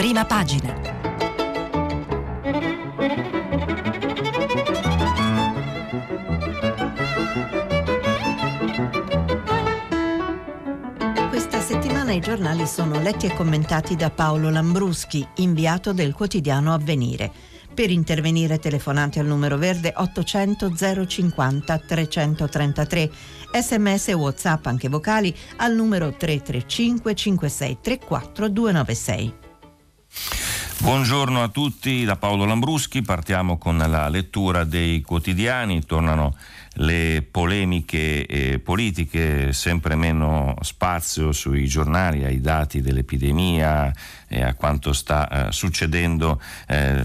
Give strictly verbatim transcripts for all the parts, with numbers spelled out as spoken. prima pagina. Questa settimana i giornali sono letti e commentati da Paolo Lambruschi, inviato del quotidiano Avvenire. Per intervenire telefonate al numero verde ottocento zero cinquanta trecentotrentatré, sms e WhatsApp anche vocali al numero tre tre cinque cinque sei tre quattro due nove sei. Buongiorno a tutti da Paolo Lambruschi. Partiamo con la lettura dei quotidiani. Tornano le polemiche eh, politiche, sempre meno spazio sui giornali, ai dati dell'epidemia e a quanto sta eh, succedendo eh,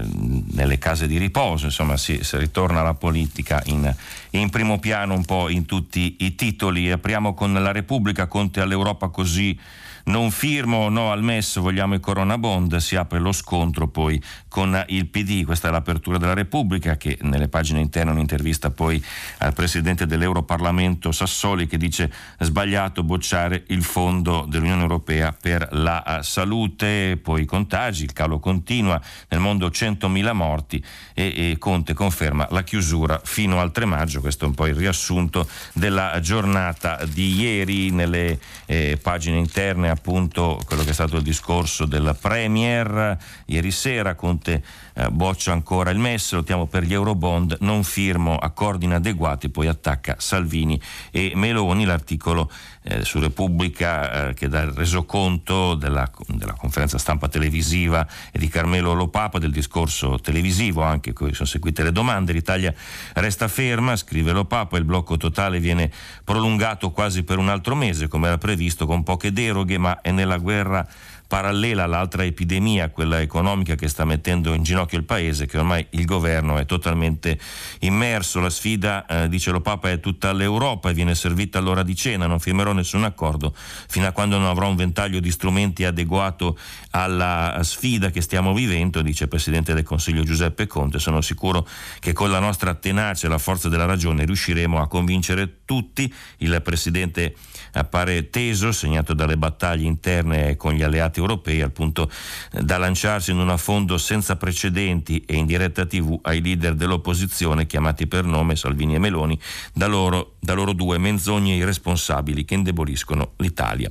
nelle case di riposo. Insomma, si, si ritorna alla politica in, in primo piano un po' in tutti i titoli. Apriamo con la Repubblica. Conte all'Europa così non firmo, no al M E S, vogliamo i Corona Bond, si apre lo scontro poi con il P D. Questa è l'apertura della Repubblica, che nelle pagine interne un'intervista poi al presidente dell'Europarlamento Sassoli, che dice sbagliato bocciare il fondo dell'Unione Europea per la salute. Poi i contagi, il calo continua, nel mondo centomila morti e, e Conte conferma la chiusura fino al tre maggio. Questo è un po' il riassunto della giornata di ieri. Nelle eh, pagine interne appunto quello che è stato il discorso del Premier ieri sera. Conte eh, boccia ancora il M E S, lottiamo per gli Eurobond, non firmo accordi inadeguati, poi attacca Salvini e Meloni. L'articolo eh, su Repubblica eh, che dà il resoconto della, della conferenza stampa televisiva e di Carmelo Lopapa, del discorso televisivo anche, cui sono seguite le domande. L'Italia resta ferma, scrive Lopapa, il blocco totale viene prolungato quasi per un altro mese come era previsto, con poche deroghe, ma è nella guerra parallela all'altra epidemia, quella economica, che sta mettendo in ginocchio il paese, che ormai il governo è totalmente immerso. La sfida, eh, dice Lopapa, è tutta l'Europa e viene servita all'ora di cena. Non firmerò nessun accordo fino a quando non avrò un ventaglio di strumenti adeguato alla sfida che stiamo vivendo, dice il Presidente del Consiglio Giuseppe Conte. Sono sicuro che con la nostra tenacia e la forza della ragione riusciremo a convincere tutti. Il Presidente appare teso, segnato dalle battaglie interne con gli alleati europei, al punto da lanciarsi in un affondo senza precedenti e in diretta tivù ai leader dell'opposizione, chiamati per nome Salvini e Meloni, da loro, da loro due menzogne irresponsabili che indeboliscono l'Italia.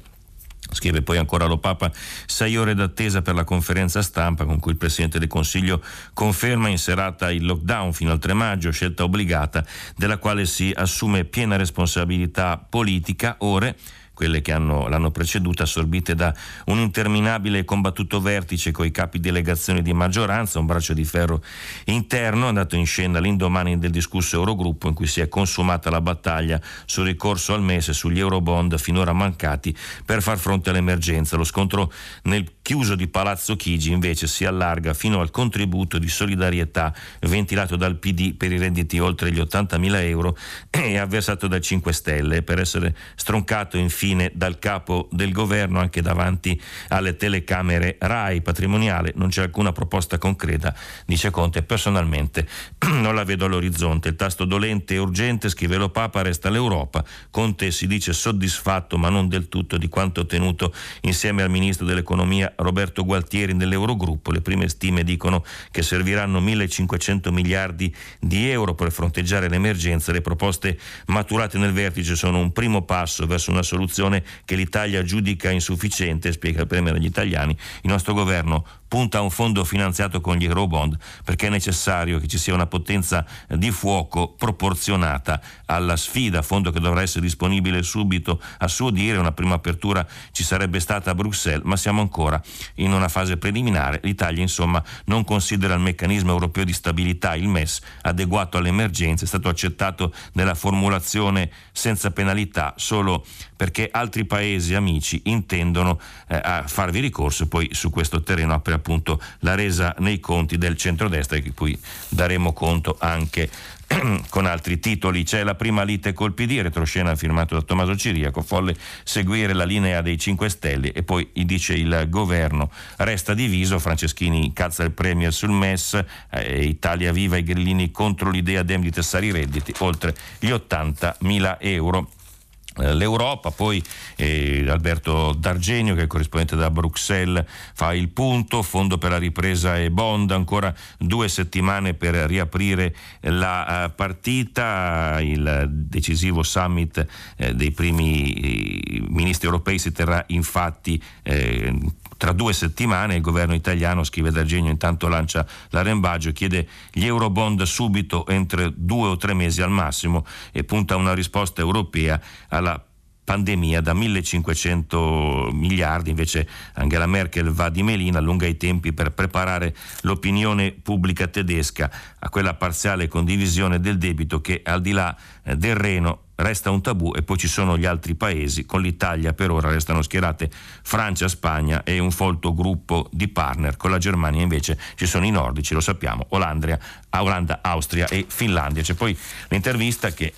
Scrive poi ancora Lopapa, sei ore d'attesa per la conferenza stampa con cui il Presidente del Consiglio conferma in serata il lockdown fino al tre maggio, scelta obbligata della quale si assume piena responsabilità politica. Ore, quelle che hanno, l'hanno preceduta, assorbite da un interminabile e combattuto vertice coi capi delegazioni di maggioranza, un braccio di ferro interno andato in scena l'indomani del discusso Eurogruppo, in cui si è consumata la battaglia sul ricorso al M E S e sugli Eurobond finora mancati per far fronte all'emergenza. Lo scontro nel chiuso di Palazzo Chigi invece si allarga fino al contributo di solidarietà ventilato dal P D per i redditi oltre gli ottantamila euro e avversato dal cinque Stelle, per essere stroncato infine dal capo del governo anche davanti alle telecamere Rai. Patrimoniale, non c'è alcuna proposta concreta, dice Conte, personalmente non la vedo all'orizzonte. Il tasto dolente e urgente, scrive Lopapa, resta l'Europa. Conte si dice soddisfatto ma non del tutto di quanto ottenuto insieme al ministro dell'economia Roberto Gualtieri nell'Eurogruppo. Le prime stime dicono che serviranno millecinquecento miliardi di euro per fronteggiare l'emergenza. Le proposte maturate nel vertice sono un primo passo verso una soluzione che l'Italia giudica insufficiente, spiega il Premier agli italiani. Il nostro governo punta a un fondo finanziato con gli Eurobond perché è necessario che ci sia una potenza di fuoco proporzionata alla sfida, fondo che dovrà essere disponibile subito. A suo dire una prima apertura ci sarebbe stata a Bruxelles, ma siamo ancora in una fase preliminare. L'Italia insomma non considera il meccanismo europeo di stabilità, il M E S, adeguato all'emergenza. È stato accettato nella formulazione senza penalità solo perché altri paesi amici intendono eh, a farvi ricorso. Poi su questo terreno apre appunto la resa nei conti del centrodestra, di cui daremo conto anche con altri titoli. C'è la prima lite col P D, retroscena firmato da Tommaso Ciriaco, folle seguire la linea dei cinque Stelle. E poi dice il governo resta diviso, Franceschini incazza il Premier sul M E S, eh, Italia Viva e Grillini contro l'idea dem di tessare i redditi oltre gli ottantamila euro. l'Europa. Poi eh, Alberto D'Argenio, che è corrispondente da Bruxelles, fa il punto. Fondo per la ripresa e bond, ancora due settimane per riaprire la uh, partita. Il decisivo summit eh, dei primi eh, ministri europei si terrà infatti eh, tra due settimane. Il governo italiano, scrive D'Argenio, intanto lancia l'arrembaggio, chiede gli eurobond subito, entro due o tre mesi al massimo, e punta a una risposta europea alla pandemia da millecinquecento miliardi. Invece Angela Merkel va di melina, allunga i tempi per preparare l'opinione pubblica tedesca a quella parziale condivisione del debito che, al di là del Reno, resta un tabù. E poi ci sono gli altri paesi. Con l'Italia per ora restano schierate Francia, Spagna e un folto gruppo di partner. Con la Germania invece ci sono i nordici, lo sappiamo, Olandria, Olanda, Austria e Finlandia. C'è poi l'intervista che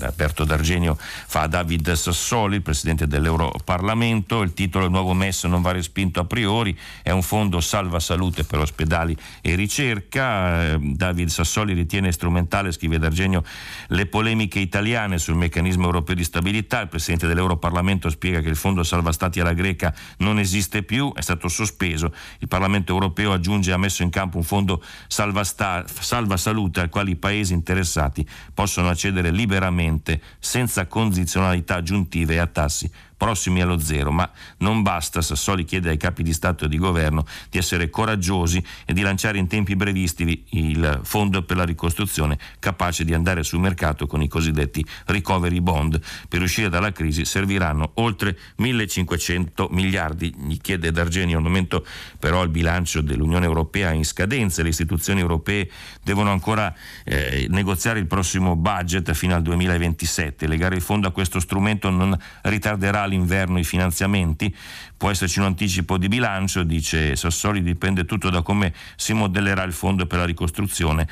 Alberto D'Argenio fa a David Sassoli, il presidente dell'Europarlamento. Il titolo: il nuovo MES non va respinto a priori, è un fondo salva salute per ospedali e ricerca. David Sassoli ritiene strumentale, scrive D'Argenio, le polemiche italiane italiane sul meccanismo europeo di stabilità. Il presidente dell'Europarlamento spiega che il fondo salva stati alla greca non esiste più, è stato sospeso. Il Parlamento europeo, aggiunge, ha messo in campo un fondo salva, sta- salva salute al quale i paesi interessati possono accedere liberamente, senza condizionalità aggiuntive e a tassi prossimi allo zero. Ma non basta. Sassoli chiede ai capi di Stato e di Governo di essere coraggiosi e di lanciare in tempi brevisti il fondo per la ricostruzione, capace di andare sul mercato con i cosiddetti recovery bond. Per uscire dalla crisi serviranno oltre millecinquecento miliardi, gli chiede D'Argenio. Al momento però il bilancio dell'Unione Europea è in scadenza, le istituzioni europee devono ancora eh, negoziare il prossimo budget fino al duemilaventisette. Legare il fondo a questo strumento non ritarderà all'inverno i finanziamenti. Può esserci un anticipo di bilancio, dice Sassoli, dipende tutto da come si modellerà il fondo per la ricostruzione.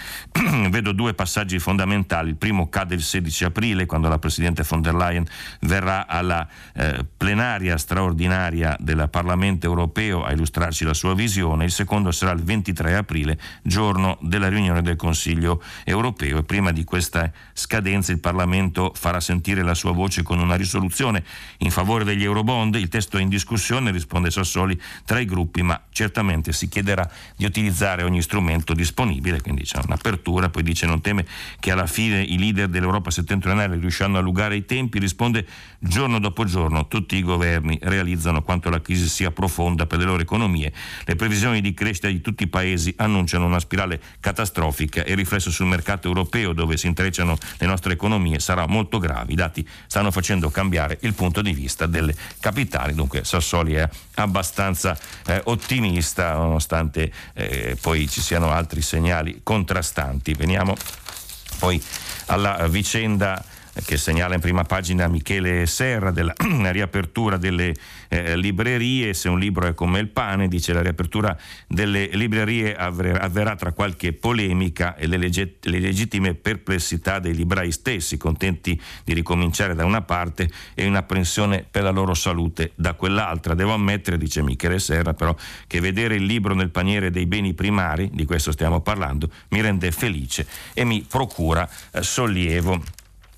Vedo due passaggi fondamentali. Il primo cade il sedici aprile, quando la Presidente von der Leyen verrà alla eh, plenaria straordinaria del Parlamento europeo a illustrarci la sua visione. Il secondo sarà il ventitré aprile, giorno della riunione del Consiglio europeo, e prima di questa scadenza il Parlamento farà sentire la sua voce con una risoluzione in favore degli eurobond. Il testo è in discussione, risponde Sassoli, tra i gruppi, ma certamente si chiederà di utilizzare ogni strumento disponibile. Quindi c'è un'apertura. Poi dice non teme che alla fine i leader dell'Europa settentrionale riusciranno a allungare i tempi. Risponde: giorno dopo giorno tutti i governi realizzano quanto la crisi sia profonda per le loro economie. Le previsioni di crescita di tutti i paesi annunciano una spirale catastrofica e il riflesso sul mercato europeo, dove si intrecciano le nostre economie, sarà molto grave. I dati stanno facendo cambiare il punto di vista delle capitali. Dunque Sassoli è abbastanza eh, ottimista, nonostante eh, poi ci siano altri segnali contrastanti. Veniamo poi alla vicenda che segnala in prima pagina Michele Serra, della riapertura delle eh, librerie. Se un libro è come il pane, dice, la riapertura delle librerie avver- avverrà tra qualche polemica e le, legge- le legittime perplessità dei librai stessi, contenti di ricominciare da una parte e un'apprensione per la loro salute da quell'altra. Devo ammettere, dice Michele Serra, però, che vedere il libro nel paniere dei beni primari, di questo stiamo parlando, mi rende felice e mi procura eh, sollievo.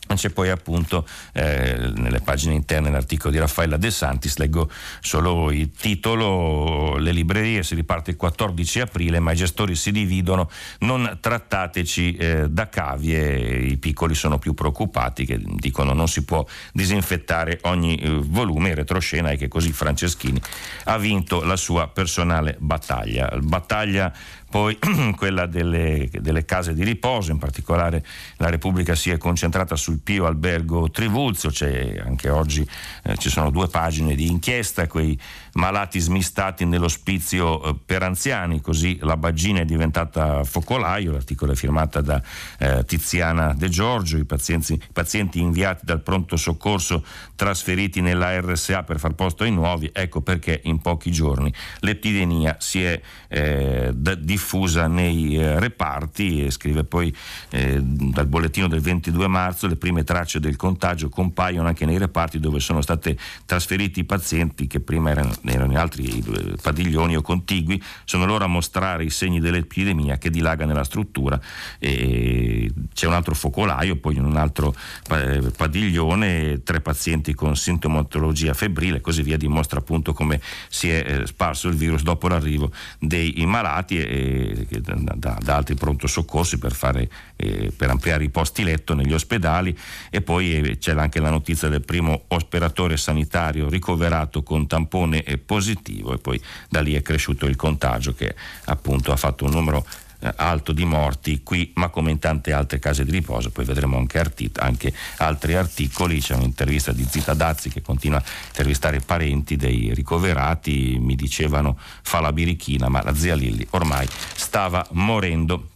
C'è poi appunto eh, nelle pagine interne l'articolo di Raffaella De Santis. Leggo solo il titolo: le librerie, si riparte il quattordici aprile ma i gestori si dividono, non trattateci eh, da cavie. I piccoli sono più preoccupati, che dicono non si può disinfettare ogni eh, volume. In retroscena è che così Franceschini ha vinto la sua personale battaglia battaglia Poi quella delle, delle case di riposo. In particolare la Repubblica si è concentrata sul Pio Albergo Trivulzio. C'è anche oggi eh, ci sono due pagine di inchiesta, quei malati smistati nell'ospizio eh, per anziani, così la Baggina è diventata focolaio. L'articolo è firmata da eh, Tiziana De Giorgio. I pazienti, pazienti inviati dal pronto soccorso trasferiti nella R S A per far posto ai nuovi. Ecco perché in pochi giorni l'epidemia si è eh, diffusa diffusa nei eh, reparti. E scrive poi eh, dal bollettino del ventidue marzo, le prime tracce del contagio compaiono anche nei reparti dove sono state trasferiti i pazienti che prima erano erano altri padiglioni o contigui, sono loro a mostrare i segni dell'epidemia che dilaga nella struttura. E c'è un altro focolaio, poi in un altro padiglione tre pazienti con sintomatologia febbrile, così via, dimostra appunto come si è sparso il virus dopo l'arrivo dei malati e da, da altri pronto soccorsi per fare eh, per ampliare i posti letto negli ospedali. E poi c'è anche la notizia del primo operatore sanitario ricoverato con tampone positivo, e poi da lì è cresciuto il contagio che appunto ha fatto un numero alto di morti qui, ma come in tante altre case di riposo. Poi vedremo anche, artit- anche altri articoli. C'è un'intervista di Zita Dazzi che continua a intervistare i parenti dei ricoverati. Mi dicevano fa la birichina, ma la zia Lilli ormai stava morendo.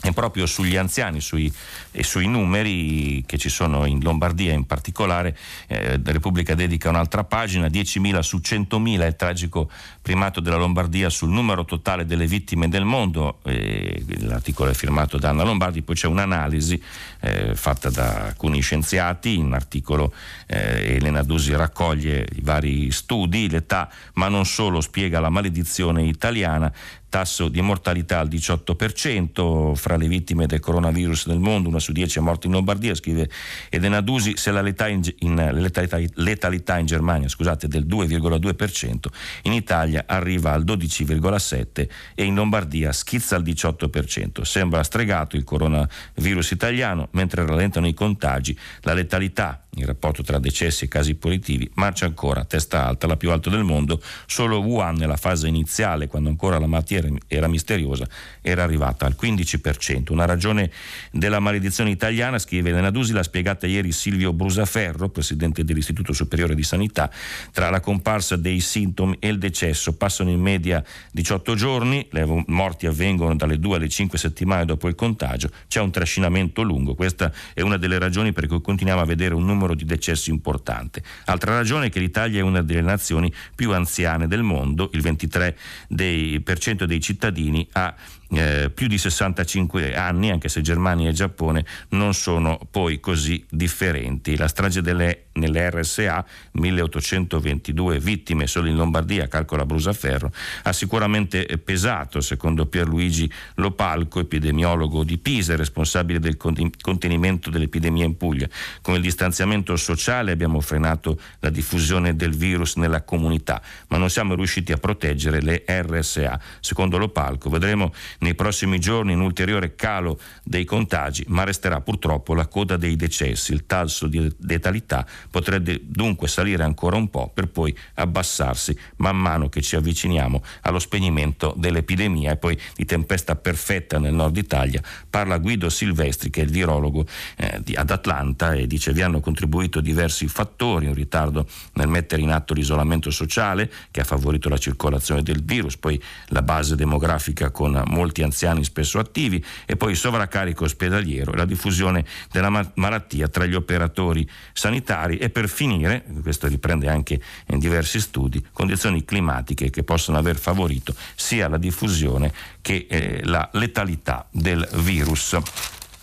E proprio sugli anziani sui, e sui numeri che ci sono in Lombardia in particolare, eh, la Repubblica dedica un'altra pagina. Diecimila su centomila è il tragico primato della Lombardia sul numero totale delle vittime del mondo. Eh, l'articolo è firmato da Anna Lombardi. Poi c'è un'analisi eh, fatta da alcuni scienziati, in un articolo eh, Elena Dusi raccoglie i vari studi. L'età, ma non solo, spiega la maledizione italiana. Tasso di mortalità al diciotto per cento fra le vittime del coronavirus nel mondo, una su dieci è morta in Lombardia, scrive Elena Dusi. Se la letalità in, in, letalità, letalità in Germania scusate, è del due virgola due per cento, in Italia arriva al dodici virgola sette per cento e in Lombardia schizza al diciotto per cento. Sembra stregato il coronavirus italiano, mentre rallentano i contagi, la letalità, il rapporto tra decessi e casi positivi marcia ancora a testa alta, la più alta del mondo. Solo Wuhan, nella fase iniziale, quando ancora la malattia era misteriosa, era arrivata al quindici per cento. Una ragione della maledizione italiana, scrive Elena Dusi, l'ha spiegata ieri Silvio Brusaferro, presidente dell'Istituto Superiore di Sanità. Tra la comparsa dei sintomi e il decesso passano in media diciotto giorni, le morti avvengono dalle due alle cinque settimane dopo il contagio, c'è un trascinamento lungo. Questa è una delle ragioni per cui continuiamo a vedere un numero di decessi importante. Altra ragione è che l'Italia è una delle nazioni più anziane del mondo, il ventitré per cento dei cittadini ha eh, più di sessantacinque anni, anche se Germania e Giappone non sono poi così differenti. La strage delle nelle R S A, milleottocentoventidue vittime solo in Lombardia, calcola Brusaferro, ha sicuramente pesato, secondo Pierluigi Lopalco, epidemiologo di Pisa, responsabile del contenimento dell'epidemia in Puglia. Con il distanziamento sociale abbiamo frenato la diffusione del virus nella comunità, ma non siamo riusciti a proteggere le R S A, secondo Lopalco. Vedremo nei prossimi giorni un ulteriore calo dei contagi, ma resterà purtroppo la coda dei decessi. Il tasso di letalità potrebbe dunque salire ancora un po' per poi abbassarsi man mano che ci avviciniamo allo spegnimento dell'epidemia. E poi di tempesta perfetta nel nord Italia parla Guido Silvestri, che è il virologo eh, di, ad Atlanta, e dice: vi hanno contribuito diversi fattori, un ritardo nel mettere in atto l'isolamento sociale che ha favorito la circolazione del virus, poi la base demografica con molti anziani spesso attivi, e poi il sovraccarico ospedaliero e la diffusione della ma- malattia tra gli operatori sanitari. E per finire, questo riprende anche in diversi studi, condizioni climatiche che possono aver favorito sia la diffusione che eh, la letalità del virus.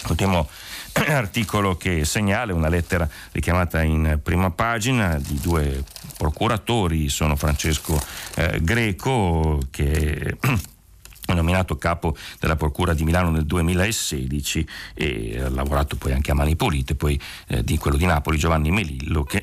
Ultimo articolo che segnala una lettera richiamata in prima pagina di due procuratori, sono Francesco eh, Greco, che nominato capo della Procura di Milano nel duemilasedici e ha lavorato poi anche a Mani Pulite, poi eh, di quello di Napoli Giovanni Melillo, che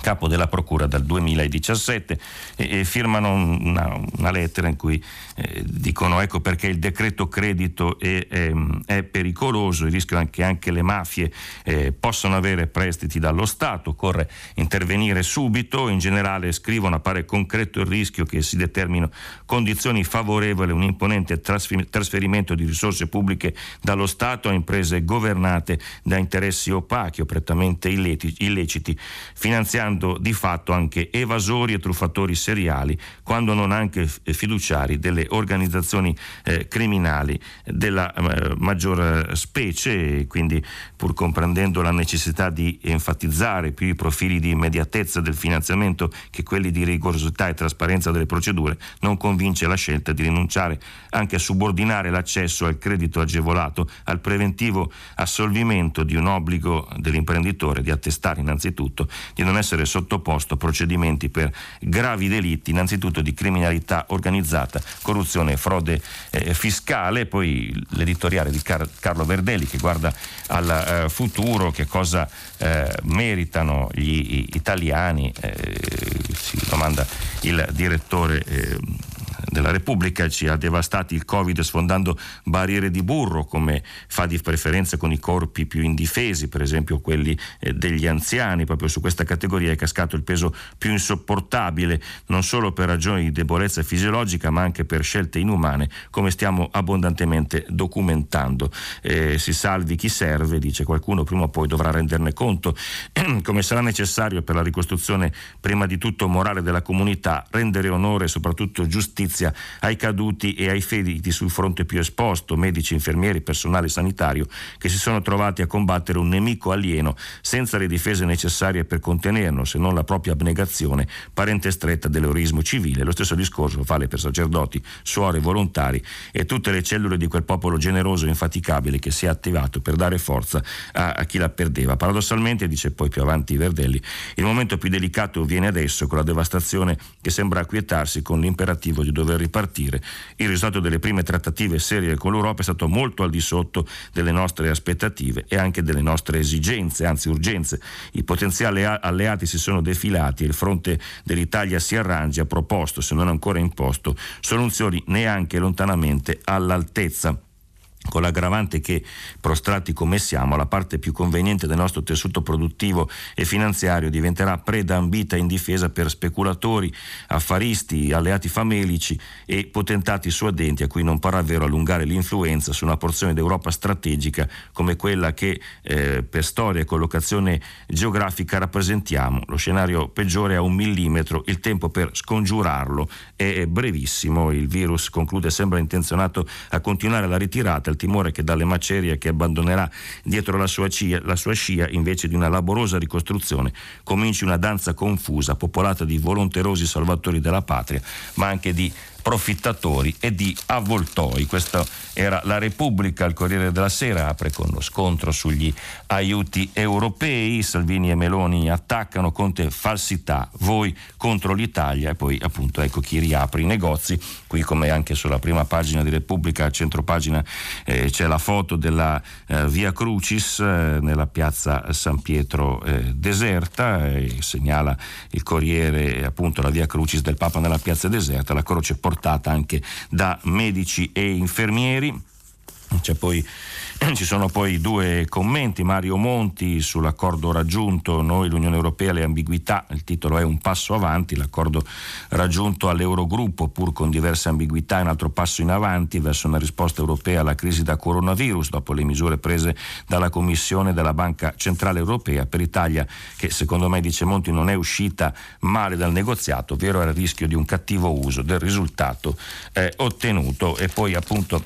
capo della Procura dal duemiladiciassette, e, e firmano una, una lettera in cui eh, dicono: ecco perché il decreto credito è, è, è pericoloso, il rischio anche, anche le mafie eh, possono avere prestiti dallo Stato, occorre intervenire subito. In generale, scrivono, appare concreto il rischio che si determinino condizioni favorevoli a un imponente trasfer- trasferimento di risorse pubbliche dallo Stato a imprese governate da interessi opachi o prettamente illeciti, illeciti finanziari, di fatto anche evasori e truffatori seriali, quando non anche fiduciari delle organizzazioni eh, criminali della eh, maggior specie. Quindi, pur comprendendo la necessità di enfatizzare più i profili di immediatezza del finanziamento che quelli di rigorosità e trasparenza delle procedure, non convince la scelta di rinunciare anche a subordinare l'accesso al credito agevolato al preventivo assolvimento di un obbligo dell'imprenditore di attestare innanzitutto di non essere essere sottoposto a procedimenti per gravi delitti, innanzitutto di criminalità organizzata, corruzione e frode eh, fiscale. Poi l'editoriale di Car- Carlo Verdelli, che guarda al eh, futuro, che cosa eh, meritano gli italiani, eh, si domanda il direttore eh, della Repubblica. Ci ha devastati il Covid sfondando barriere di burro, come fa di preferenza con i corpi più indifesi, per esempio quelli degli anziani. Proprio su questa categoria è cascato il peso più insopportabile, non solo per ragioni di debolezza fisiologica ma anche per scelte inumane, come stiamo abbondantemente documentando. Eh, si salvi chi serve, dice qualcuno, prima o poi dovrà renderne conto, come sarà necessario per la ricostruzione prima di tutto morale della comunità, rendere onore e soprattutto giustizia ai caduti e ai feriti sul fronte più esposto, medici, infermieri, personale sanitario, che si sono trovati a combattere un nemico alieno senza le difese necessarie per contenerlo, se non la propria abnegazione, parente stretta dell'eroismo civile. Lo stesso discorso vale per sacerdoti, suore, volontari e tutte le cellule di quel popolo generoso e infaticabile che si è attivato per dare forza a, a chi la perdeva. Paradossalmente, dice poi più avanti Verdelli, il momento più delicato viene adesso, con la devastazione che sembra acquietarsi con l'imperativo di dover ripartire. Il risultato delle prime trattative serie con l'Europa è stato molto al di sotto delle nostre aspettative e anche delle nostre esigenze, anzi urgenze. I potenziali alleati si sono defilati e il fronte dell'Italia si arrangia, proposto, se non ancora imposto, soluzioni neanche lontanamente all'altezza, con l'aggravante che, prostrati come siamo, la parte più conveniente del nostro tessuto produttivo e finanziario diventerà preda ambita e indifesa per speculatori, affaristi, alleati famelici e potentati suadenti, a cui non parrà vero allungare l'influenza su una porzione d'Europa strategica come quella che eh, per storia e collocazione geografica rappresentiamo. Lo scenario peggiore è a un millimetro, il tempo per scongiurarlo è brevissimo. Il virus, conclude, sembra intenzionato a continuare la ritirata. Timore che dalle macerie che abbandonerà dietro la sua, cia, la sua scia, invece di una laborosa ricostruzione, cominci una danza confusa, popolata di volenterosi salvatori della patria, ma anche di profittatori e di avvoltoi. Questa era la Repubblica. Il Corriere della Sera apre con lo scontro sugli aiuti europei. Salvini e Meloni attaccano, Conte falsità, voi contro l'Italia. E poi appunto ecco chi riapre i negozi. Qui, come anche sulla prima pagina di Repubblica, a centropagina eh, c'è la foto della eh, Via Crucis eh, nella piazza San Pietro eh, deserta, e segnala il Corriere appunto la Via Crucis del Papa nella piazza deserta, la croce portata anche da medici e infermieri. C'è poi, ci sono poi due commenti. Mario Monti sull'accordo raggiunto, noi l'Unione Europea le ambiguità, il titolo è un passo avanti, l'accordo raggiunto all'Eurogruppo pur con diverse ambiguità è un altro passo in avanti verso una risposta europea alla crisi da coronavirus, dopo le misure prese dalla Commissione e dalla Banca Centrale Europea per Italia, che secondo me, dice Monti, non è uscita male dal negoziato, ovvero era il rischio di un cattivo uso del risultato eh, ottenuto. E poi appunto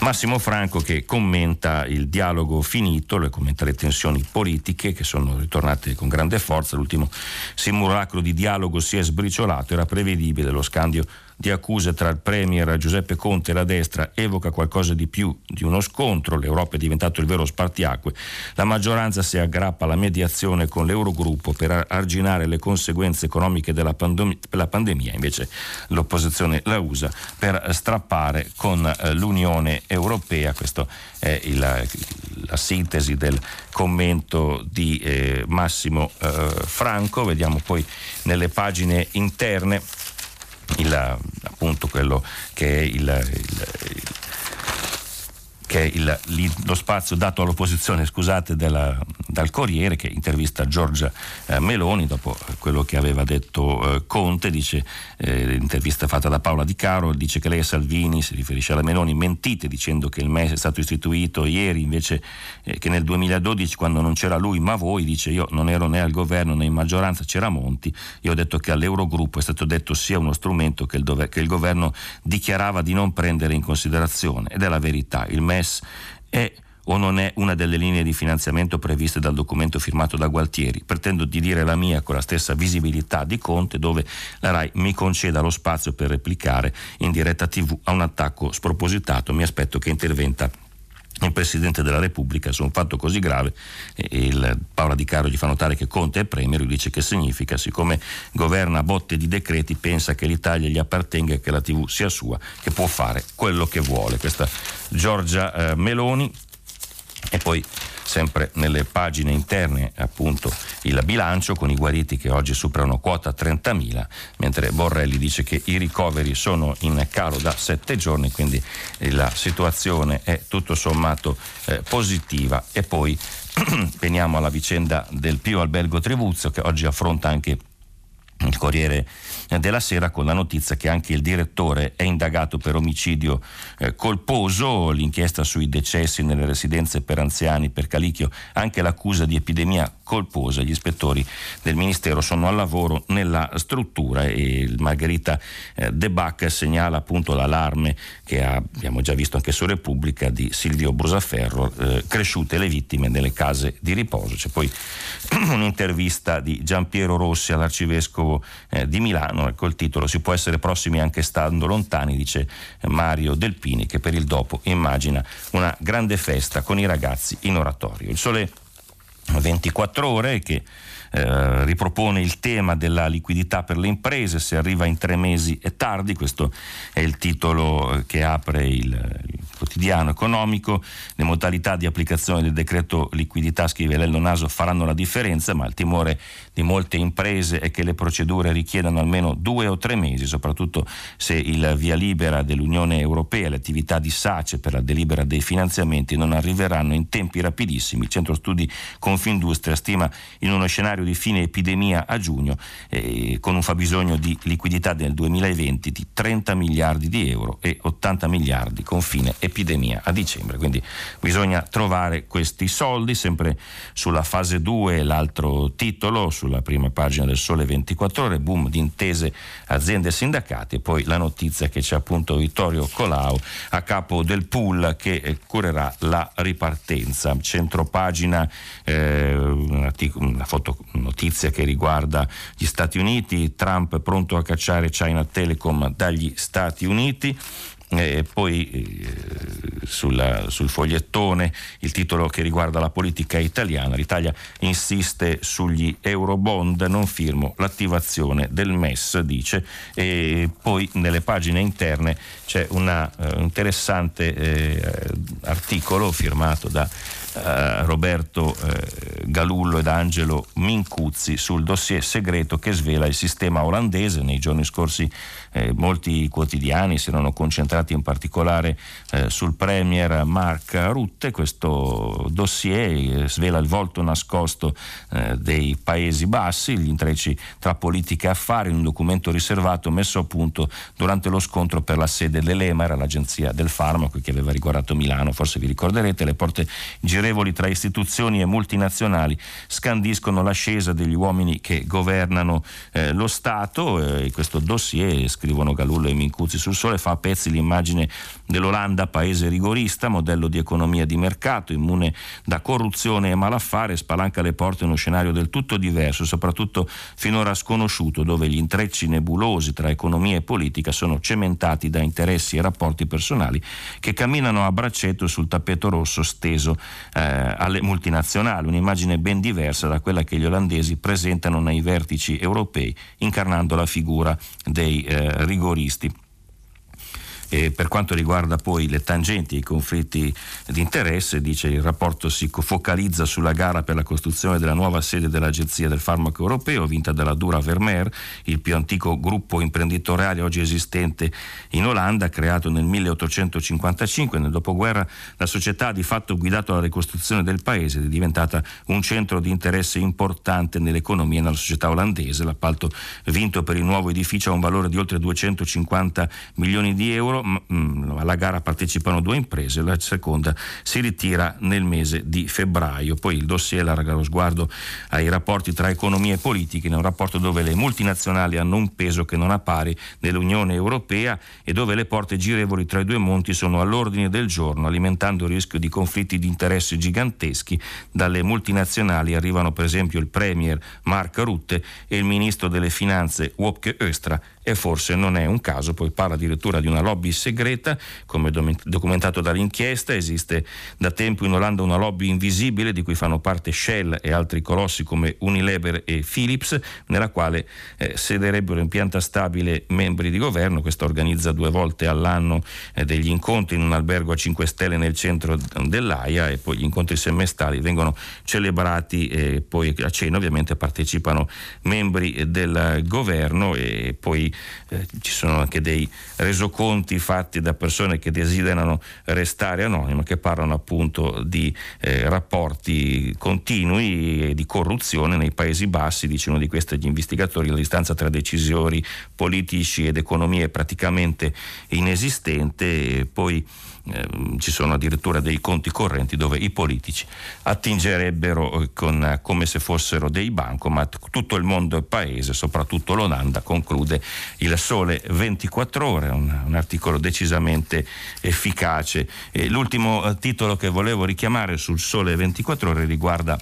Massimo Franco che commenta il dialogo finito, le commenta le tensioni politiche che sono ritornate con grande forza. L'ultimo simulacro di dialogo si è sbriciolato, era prevedibile, lo scandio di accuse tra il premier Giuseppe Conte e la destra evoca qualcosa di più di uno scontro, l'Europa è diventato il vero spartiacque, la maggioranza si aggrappa alla mediazione con l'Eurogruppo per arginare le conseguenze economiche della pandem- la pandemia, invece l'opposizione la usa per strappare con eh, l'Unione Europea. Questo è il, la, la sintesi del commento di eh, Massimo eh, Franco. Vediamo poi nelle pagine interne Il, appunto quello che è il, il, il che è il, lo spazio dato all'opposizione, scusate, della, dal Corriere, che intervista Giorgia eh, Meloni dopo quello che aveva detto eh, Conte. Dice, eh, intervista fatta da Paola Di Caro, dice che lei e Salvini, si riferisce alla Meloni, mentite dicendo che il MES è stato istituito ieri, invece eh, che nel duemiladodici, quando non c'era lui ma voi, dice io non ero né al governo né in maggioranza, c'era Monti, io ho detto che all'Eurogruppo è stato detto sia uno strumento che il, dover, che il governo dichiarava di non prendere in considerazione, ed è la verità, il MES è o non è una delle linee di finanziamento previste dal documento firmato da Gualtieri. Pretendo di dire la mia con la stessa visibilità di Conte, dove la RAI mi conceda lo spazio per replicare in diretta tivù a un attacco spropositato. Mi aspetto che interventa un Presidente della Repubblica su un fatto così grave. E il Paola Di Caro gli fa notare che Conte è premier, lui dice che significa, siccome governa botte di decreti pensa che l'Italia gli appartenga e che la tivù sia sua, che può fare quello che vuole. Questa Giorgia eh, Meloni. E poi sempre nelle pagine interne appunto il bilancio con i guariti che oggi superano quota trentamila, mentre Borrelli dice che i ricoveri sono in calo da sette giorni, quindi la situazione è tutto sommato eh, positiva. E poi veniamo alla vicenda del Pio Albergo Trivulzio, che oggi affronta anche il Corriere della Sera con la notizia che anche il direttore è indagato per omicidio eh, colposo. L'inchiesta sui decessi nelle residenze per anziani per Calicchio, anche l'accusa di epidemia colposa. Gli ispettori del Ministero sono al lavoro nella struttura e Margherita eh, De Bacca segnala appunto l'allarme che ha, abbiamo già visto anche su Repubblica, di Silvio Brusaferro, eh, cresciute le vittime nelle case di riposo. C'è poi un'intervista di Giampiero Rossi all'arcivescovo di Milano col titolo "Si può essere prossimi anche stando lontani", dice Mario Delpini, che per il dopo immagina una grande festa con i ragazzi in oratorio. Il Sole ventiquattro Ore che eh, ripropone il tema della liquidità per le imprese, se arriva in tre mesi è tardi, questo è il titolo che apre il, il quotidiano economico. Le modalità di applicazione del decreto liquidità, scrive Lello Naso, faranno la differenza, ma il timore di molte imprese è che le procedure richiedano almeno due o tre mesi, soprattutto se il via libera dell'Unione Europea e le attività di SACE per la delibera dei finanziamenti non arriveranno in tempi rapidissimi. Il centro studi Confindustria stima in uno scenario di fine epidemia a giugno, eh, con un fabbisogno di liquidità del duemilaventi di trenta miliardi di euro e ottanta miliardi con fine epidemia a dicembre, quindi bisogna trovare questi soldi. Sempre sulla fase due l'altro titolo sulla prima pagina del Sole ventiquattro Ore, boom di intese aziende e sindacati, e poi la notizia che c'è appunto Vittorio Colao a capo del pool che curerà la ripartenza. Centropagina eh, una foto notizia che riguarda gli Stati Uniti, Trump pronto a cacciare China Telecom dagli Stati Uniti. E poi eh, sulla, sul fogliettone il titolo che riguarda la politica italiana, l'Italia insiste sugli eurobond, non firmo l'attivazione del M E S, dice. E poi nelle pagine interne c'è un eh, interessante eh, articolo firmato da Uh, Roberto uh, Galullo ed Angelo Mincuzzi sul dossier segreto che svela il sistema olandese. Nei giorni scorsi eh, molti quotidiani si erano concentrati in particolare eh, sul premier Mark Rutte. Questo dossier eh, svela il volto nascosto eh, dei Paesi Bassi, gli intrecci tra politica e affari, in un documento riservato messo a punto durante lo scontro per la sede dell'E M A R, l'agenzia del farmaco che aveva riguardato Milano, forse vi ricorderete. Le porte girate tra istituzioni e multinazionali scandiscono l'ascesa degli uomini che governano eh, lo Stato. Eh, questo dossier, scrivono Galullo e Mincuzzi sul Sole, fa a pezzi l'immagine dell'Olanda, paese rigorista, modello di economia di mercato, immune da corruzione e malaffare, spalanca le porte a uno scenario del tutto diverso, soprattutto finora sconosciuto, dove gli intrecci nebulosi tra economia e politica sono cementati da interessi e rapporti personali che camminano a braccetto sul tappeto rosso steso Eh, alle multinazionali, un'immagine ben diversa da quella che gli olandesi presentano nei vertici europei, incarnando la figura dei eh, rigoristi. E per quanto riguarda poi le tangenti e i conflitti di interesse, dice il rapporto, si focalizza sulla gara per la costruzione della nuova sede dell'Agenzia del Farmaco Europeo, vinta dalla Dura Vermeer, il più antico gruppo imprenditoriale oggi esistente in Olanda, creato nel milleottocentocinquantacinque. Nel dopoguerra la società ha di fatto guidato la ricostruzione del paese ed è diventata un centro di interesse importante nell'economia e nella società olandese. L'appalto vinto per il nuovo edificio ha un valore di oltre duecentocinquanta milioni di euro. Alla gara partecipano due imprese, la seconda si ritira nel mese di febbraio. Poi il dossier larga lo sguardo ai rapporti tra economia e politica, in un rapporto dove le multinazionali hanno un peso che non ha pari nell'Unione Europea e dove le porte girevoli tra i due monti sono all'ordine del giorno, alimentando il rischio di conflitti di interessi giganteschi. Dalle multinazionali arrivano per esempio il premier Mark Rutte e il ministro delle finanze Wopke Hoekstra, e forse non è un caso. Poi parla addirittura di una lobby segreta, come documentato dall'inchiesta. Esiste da tempo in Olanda una lobby invisibile di cui fanno parte Shell e altri colossi come Unilever e Philips, nella quale eh, sederebbero in pianta stabile membri di governo. Questa organizza due volte all'anno eh, degli incontri in un albergo a cinque stelle nel centro dell'Aia, e poi gli incontri semestrali vengono celebrati e eh, poi a cena ovviamente partecipano membri del governo, e poi eh, ci sono anche dei resoconti fatti da persone che desiderano restare anonime, che parlano appunto di eh, rapporti continui e di corruzione nei Paesi Bassi. Dice uno di questi agli investigatori: la distanza tra decisori politici ed economia è praticamente inesistente. E poi Eh, ci sono addirittura dei conti correnti dove i politici attingerebbero con, come se fossero dei bancomat. Tutto il mondo e paese, soprattutto l'Olanda, conclude Il Sole ventiquattro ore, un, un articolo decisamente efficace. Eh, l'ultimo eh, titolo che volevo richiamare sul Sole ventiquattro ore riguarda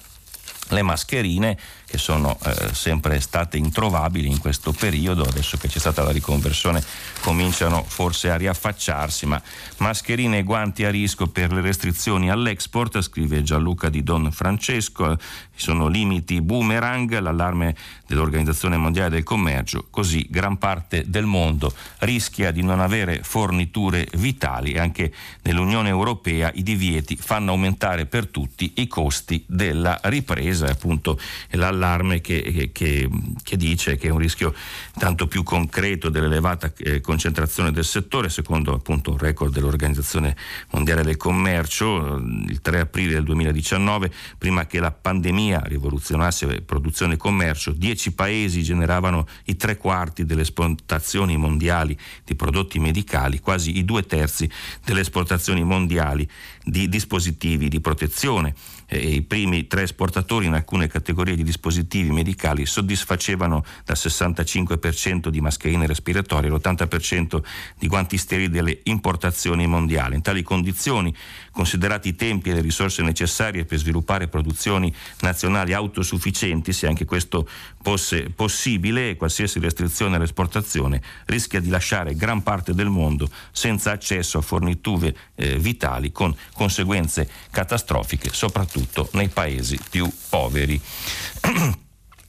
le mascherine, che sono eh, sempre state introvabili in questo periodo. Adesso che c'è stata la riconversione cominciano forse a riaffacciarsi, ma mascherine e guanti a rischio per le restrizioni all'export, scrive Gianluca di Don Francesco. Ci sono limiti boomerang, l'allarme dell'Organizzazione Mondiale del Commercio, così gran parte del mondo rischia di non avere forniture vitali. Anche nell'Unione Europea i divieti fanno aumentare per tutti i costi della ripresa, appunto l'allarme allarme che, che, che dice che è un rischio tanto più concreto dell'elevata eh, concentrazione del settore. Secondo appunto un record dell'Organizzazione Mondiale del Commercio, il tre aprile del duemiladiciannove, prima che la pandemia rivoluzionasse produzione e commercio, dieci paesi generavano i tre quarti delle esportazioni mondiali di prodotti medicali, quasi i due terzi delle esportazioni mondiali di dispositivi di protezione. I primi tre esportatori in alcune categorie di dispositivi medicali soddisfacevano dal sessantacinque per cento di mascherine respiratorie all'ottanta per cento di guanti sterili delle importazioni mondiali. In tali condizioni, considerati i tempi e le risorse necessarie per sviluppare produzioni nazionali autosufficienti, se anche questo fosse possibile, qualsiasi restrizione all'esportazione rischia di lasciare gran parte del mondo senza accesso a forniture eh, vitali, con conseguenze catastrofiche, soprattutto nei paesi più poveri.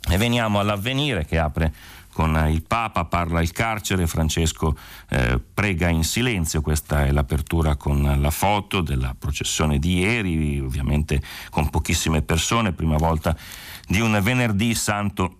E veniamo all'Avvenire, che apre con il Papa, parla il carcere, Francesco eh, prega in silenzio. Questa è l'apertura con la foto della processione di ieri, ovviamente con pochissime persone, prima volta di un venerdì santo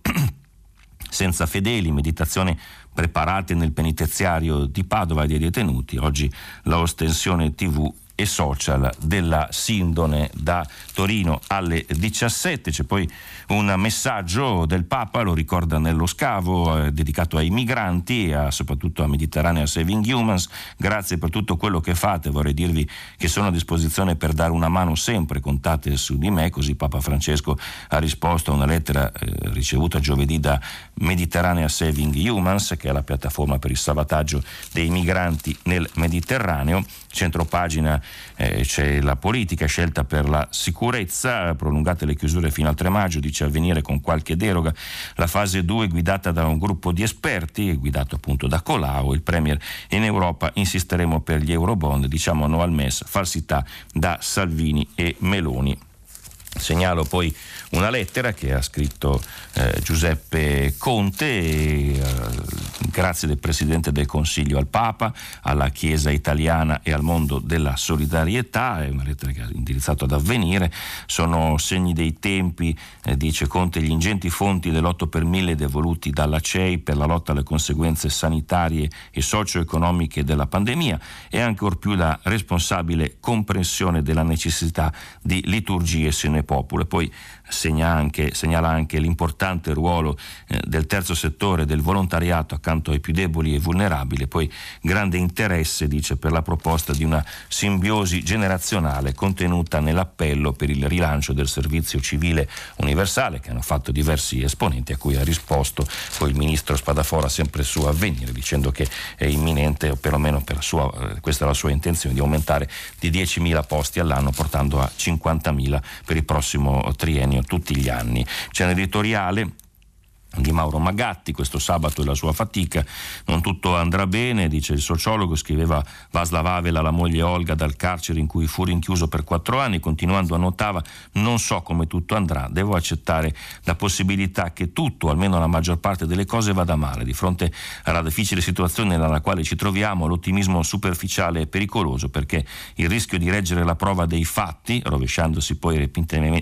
senza fedeli, meditazione preparate nel penitenziario di Padova dei detenuti. Oggi la ostensione tivù e social della Sindone da Torino alle diciassette. C'è poi un messaggio del Papa, lo ricorda nello scavo, eh, dedicato ai migranti e a, soprattutto a Mediterranea Saving Humans. Grazie per tutto quello che fate, vorrei dirvi che sono a disposizione per dare una mano sempre, contate su di me. Così Papa Francesco ha risposto a una lettera eh, ricevuta giovedì da Mediterranea Saving Humans, che è la piattaforma per il salvataggio dei migranti nel Mediterraneo. Centropagina Eh, c'è la politica, scelta per la sicurezza, prolungate le chiusure fino al tre maggio, dice Avvenire, con qualche deroga. La fase due guidata da un gruppo di esperti, guidato appunto da Colao, il premier in Europa. Insisteremo per gli eurobond, diciamo no al M E S, falsità da Salvini e Meloni. Segnalo poi una lettera che ha scritto eh, Giuseppe Conte, e, eh, grazie del Presidente del Consiglio al Papa, alla Chiesa italiana e al mondo della solidarietà. È una lettera che ha indirizzato ad Avvenire. Sono segni dei tempi, eh, dice Conte, gli ingenti fondi dell'otto per mille devoluti dalla C E I per la lotta alle conseguenze sanitarie e socio-economiche della pandemia, e ancor più la responsabile comprensione della necessità di liturgie se ne popolo. Poi segna anche, segnala anche l'importante ruolo eh, del terzo settore, del volontariato accanto ai più deboli e vulnerabili. Poi grande interesse, dice, per la proposta di una simbiosi generazionale contenuta nell'appello per il rilancio del servizio civile universale, che hanno fatto diversi esponenti, a cui ha risposto poi il ministro Spadafora, sempre su Avvenire, dicendo che è imminente, o perlomeno per la sua, questa è la sua intenzione, di aumentare di diecimila posti all'anno, portando a cinquantamila per il prossimo triennio, tutti gli anni. C'è un editoriale di Mauro Magatti, questo sabato e la sua fatica. Non tutto andrà bene, dice il sociologo, scriveva Václav Havel alla moglie Olga dal carcere in cui fu rinchiuso per quattro anni, continuando annotava: non so come tutto andrà, devo accettare la possibilità che tutto, almeno la maggior parte delle cose, vada male. Di fronte alla difficile situazione nella quale ci troviamo, l'ottimismo superficiale è pericoloso, perché il rischio di reggere la prova dei fatti, rovesciandosi poi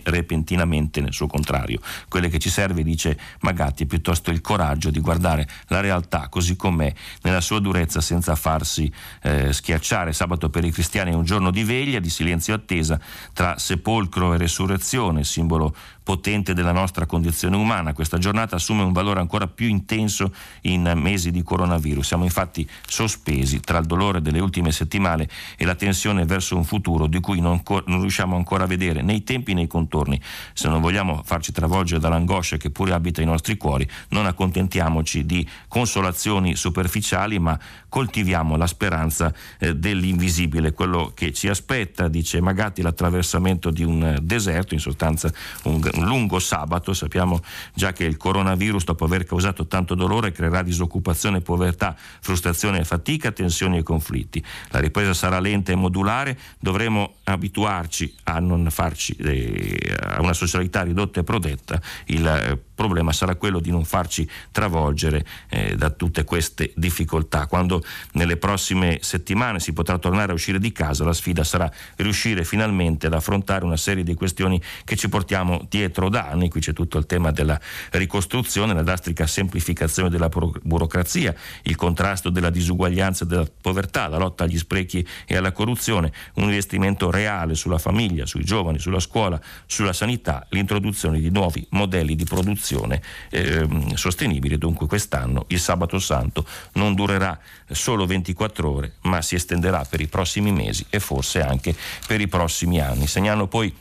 repentinamente nel suo contrario. Quelle che ci serve, dice Magatti, e piuttosto il coraggio di guardare la realtà così com'è, nella sua durezza, senza farsi eh, schiacciare. Sabato per i cristiani è un giorno di veglia, di silenzio e attesa tra sepolcro e resurrezione, simbolo potente della nostra condizione umana. Questa giornata assume un valore ancora più intenso in mesi di coronavirus. Siamo infatti sospesi tra il dolore delle ultime settimane e la tensione verso un futuro di cui non, co- non riusciamo ancora a vedere né i tempi né i contorni. Se non vogliamo farci travolgere dall'angoscia che pure abita i nostri cuori, non accontentiamoci di consolazioni superficiali, ma coltiviamo la speranza eh, dell'invisibile, quello che ci aspetta, dice Magatti, l'attraversamento di un deserto, in sostanza un, un lungo sabato. Sappiamo già che il coronavirus, dopo aver causato tanto dolore, creerà disoccupazione, povertà, frustrazione e fatica, tensioni e conflitti. La ripresa sarà lenta e modulare, dovremo abituarci a non farci eh, a una socialità ridotta e prodetta. Il eh, problema sarà quello di non farci travolgere eh, da tutte queste difficoltà. Quando nelle prossime settimane si potrà tornare a uscire di casa, la sfida sarà riuscire finalmente ad affrontare una serie di questioni che ci portiamo dietro da anni. Qui c'è tutto il tema della ricostruzione, la drastica semplificazione della burocrazia, il contrasto della disuguaglianza e della povertà, la lotta agli sprechi e alla corruzione, un investimento reale sulla famiglia, sui giovani, sulla scuola, sulla sanità, l'introduzione di nuovi modelli di produzione Ehm, sostenibile. Dunque quest'anno il Sabato Santo non durerà solo ventiquattro ore, ma si estenderà per i prossimi mesi e forse anche per i prossimi anni. Segnalo poi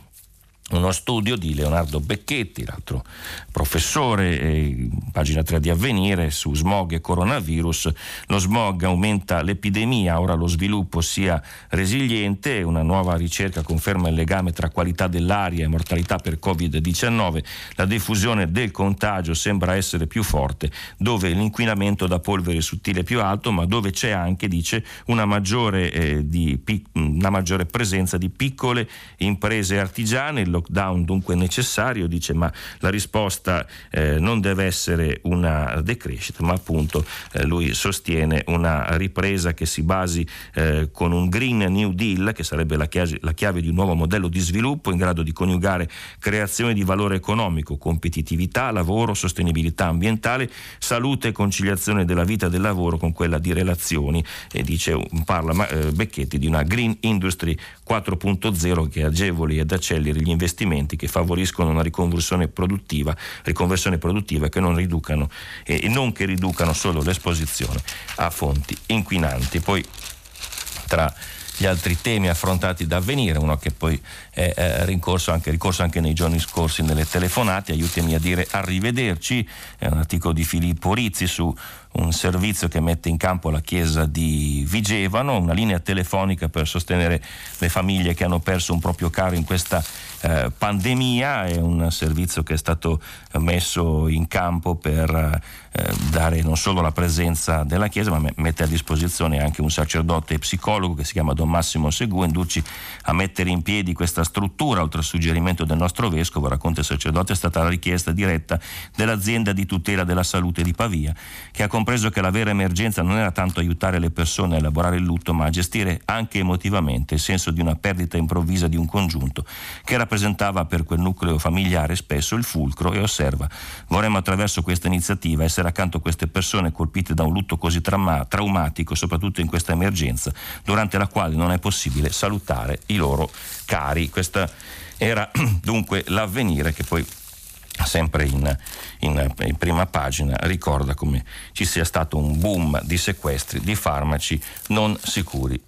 uno studio di Leonardo Becchetti, l'altro professore, eh, pagina tre di Avvenire, su smog e coronavirus. Lo smog aumenta l'epidemia, ora lo sviluppo sia resiliente. Una nuova ricerca conferma il legame tra qualità dell'aria e mortalità per covid diciannove. La diffusione del contagio sembra essere più forte dove l'inquinamento da polvere sottile è più alto, ma dove c'è anche, dice, una maggiore, eh, di, una maggiore presenza di piccole imprese artigiane. Il lockdown dunque è necessario, dice, ma la risposta eh, non deve essere una decrescita, ma appunto eh, lui sostiene una ripresa che si basi eh, con un Green New Deal, che sarebbe la chiave, la chiave di un nuovo modello di sviluppo in grado di coniugare creazione di valore economico, competitività, lavoro, sostenibilità ambientale, salute e conciliazione della vita e del lavoro con quella di relazioni. E dice, parla eh, Becchetti di una Green Industry quattro punto zero che agevoli ed acceleri gli investimenti, che favoriscono una riconversione produttiva, riconversione produttiva che non riducano e eh, non che riducano solo l'esposizione a fonti inquinanti. Poi tra gli altri temi affrontati da Avvenire, uno che poi è eh, rincorso anche, ricorso anche nei giorni scorsi nelle telefonate, aiutami a dire arrivederci, è un articolo di Filippo Rizzi su un servizio che mette in campo la chiesa di Vigevano, una linea telefonica per sostenere le famiglie che hanno perso un proprio caro in questa eh, pandemia. È un servizio che è stato messo in campo per eh, dare non solo la presenza della chiesa, ma mette a disposizione anche un sacerdote e psicologo che si chiama Don Massimo Segù, indurci a mettere in piedi questa struttura. Oltre al suggerimento del nostro vescovo, racconta il sacerdote, è stata la richiesta diretta dell'azienda di tutela della salute di Pavia, che ha compreso che la vera emergenza non era tanto aiutare le persone a elaborare il lutto, ma a gestire anche emotivamente il senso di una perdita improvvisa di un congiunto che rappresentava per quel nucleo familiare spesso il fulcro. E osserva: vorremmo attraverso questa iniziativa essere accanto a queste persone colpite da un lutto così trauma- traumatico, soprattutto in questa emergenza, durante la quale non è possibile salutare i loro cari. Questa era dunque l'Avvenire, che poi sempre in, in, in prima pagina ricorda come ci sia stato un boom di sequestri di farmaci non sicuri.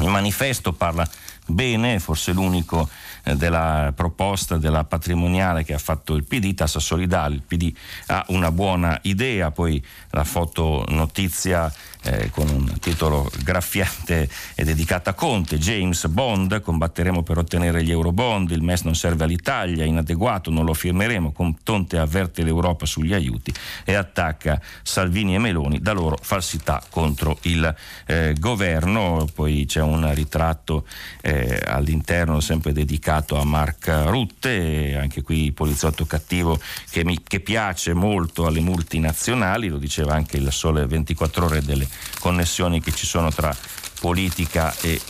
Il Manifesto parla bene, forse l'unico eh, della proposta della patrimoniale che ha fatto il P D, tassa solidale. Il P D ha una buona idea, poi la foto notizia eh, con un titolo graffiante è dedicata a Conte: James Bond, combatteremo per ottenere gli euro bond, il M E S non serve all'Italia, inadeguato, non lo firmeremo. Conte avverte l'Europa sugli aiuti e attacca Salvini e Meloni, da loro falsità contro il eh, governo. Poi c'è un ritratto eh, all'interno sempre dedicato a Mark Rutte, anche qui poliziotto cattivo che, mi, che piace molto alle multinazionali, lo diceva anche il Sole ventiquattro Ore delle connessioni che ci sono tra politica e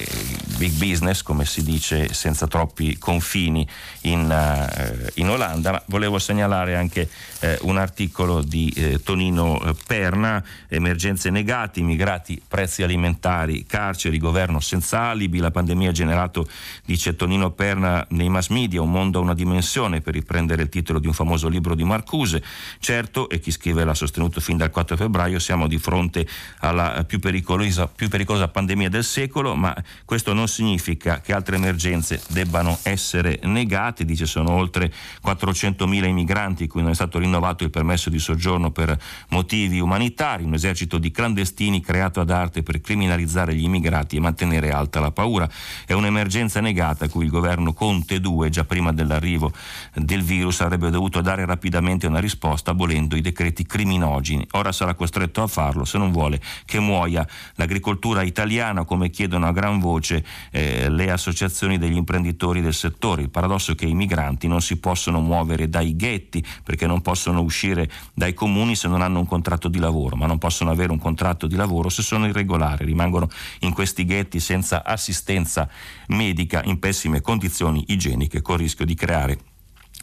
big business, come si dice senza troppi confini in, uh, in Olanda. Ma volevo segnalare anche eh, un articolo di eh, Tonino Perna: emergenze negate, immigrati, prezzi alimentari, carceri, governo senza alibi, la pandemia ha generato, dice Tonino Perna, nei mass media un mondo a una dimensione, per riprendere il titolo di un famoso libro di Marcuse. Certo, e chi scrive l'ha sostenuto fin dal quattro febbraio, siamo di fronte alla più pericolosa, più pericolosa pandemia del secolo, ma questo non significa che altre emergenze debbano essere negate. Dice, sono oltre quattrocentomila i migranti cui non è stato rinnovato il permesso di soggiorno per motivi umanitari, un esercito di clandestini creato ad arte per criminalizzare gli immigrati e mantenere alta la paura. È un'emergenza negata a cui il governo Conte due, già prima dell'arrivo del virus, avrebbe dovuto dare rapidamente una risposta abolendo i decreti criminogeni. Ora sarà costretto a farlo se non vuole che muoia l'agricoltura italiana, come chiedono a gran voce eh, le associazioni degli imprenditori del settore. Il paradosso è che i migranti non si possono muovere dai ghetti perché non possono uscire dai comuni se non hanno un contratto di lavoro, ma non possono avere un contratto di lavoro se sono irregolari, rimangono in questi ghetti senza assistenza medica, in pessime condizioni igieniche, con il rischio di creare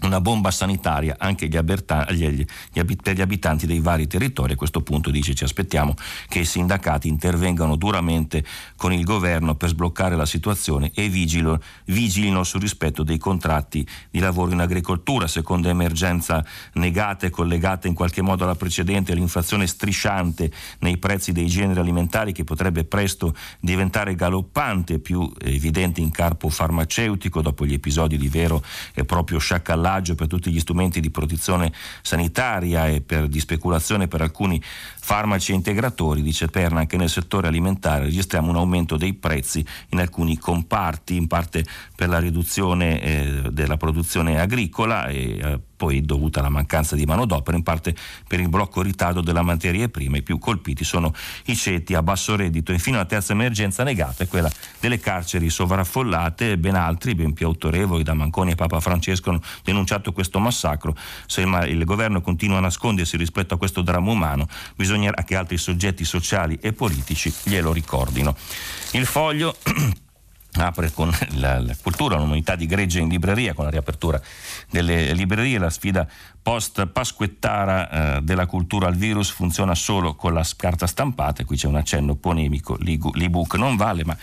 una bomba sanitaria anche gli aberta, gli, gli, gli, per gli abitanti dei vari territori. A questo punto, dice, ci aspettiamo che i sindacati intervengano duramente con il governo per sbloccare la situazione e vigilo, vigilino sul rispetto dei contratti di lavoro in agricoltura. Seconda emergenza negata e collegata in qualche modo alla precedente, l'inflazione strisciante nei prezzi dei generi alimentari, che potrebbe presto diventare galoppante, più evidente in campo farmaceutico dopo gli episodi di vero e proprio sciacallato per tutti gli strumenti di protezione sanitaria e per, di speculazione per alcuni farmaci integratori. Dice Perna, anche nel settore alimentare registriamo un aumento dei prezzi in alcuni comparti, in parte per la riduzione eh, della produzione agricola e eh, poi dovuta alla mancanza di manodopera, in parte per il blocco ritardo della materie prime. I più colpiti sono i ceti a basso reddito. Infine, la terza emergenza negata è quella delle carceri sovraffollate. Ben altri, ben più autorevoli, da Manconi a Papa Francesco, hanno denunciato questo massacro. Se il governo continua a nascondersi rispetto a questo dramma umano, bisognerà che altri soggetti sociali e politici glielo ricordino. Il Foglio apre con la, la cultura, un'unità di gregge in libreria, con la riapertura delle librerie. La sfida post pasquettara eh, della cultura al virus funziona solo con la carta stampata. Qui c'è un accenno polemico: l'ebook non vale. Ma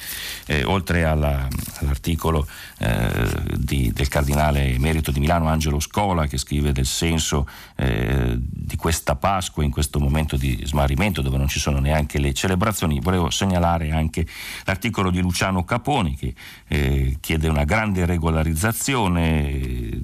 eh, oltre alla, all'articolo eh, di, del cardinale emerito di Milano Angelo Scola, che scrive del senso eh, di questa Pasqua in questo momento di smarrimento dove non ci sono neanche le celebrazioni, volevo segnalare anche l'articolo di Luciano Caponi che eh, chiede una grande regolarizzazione, eh,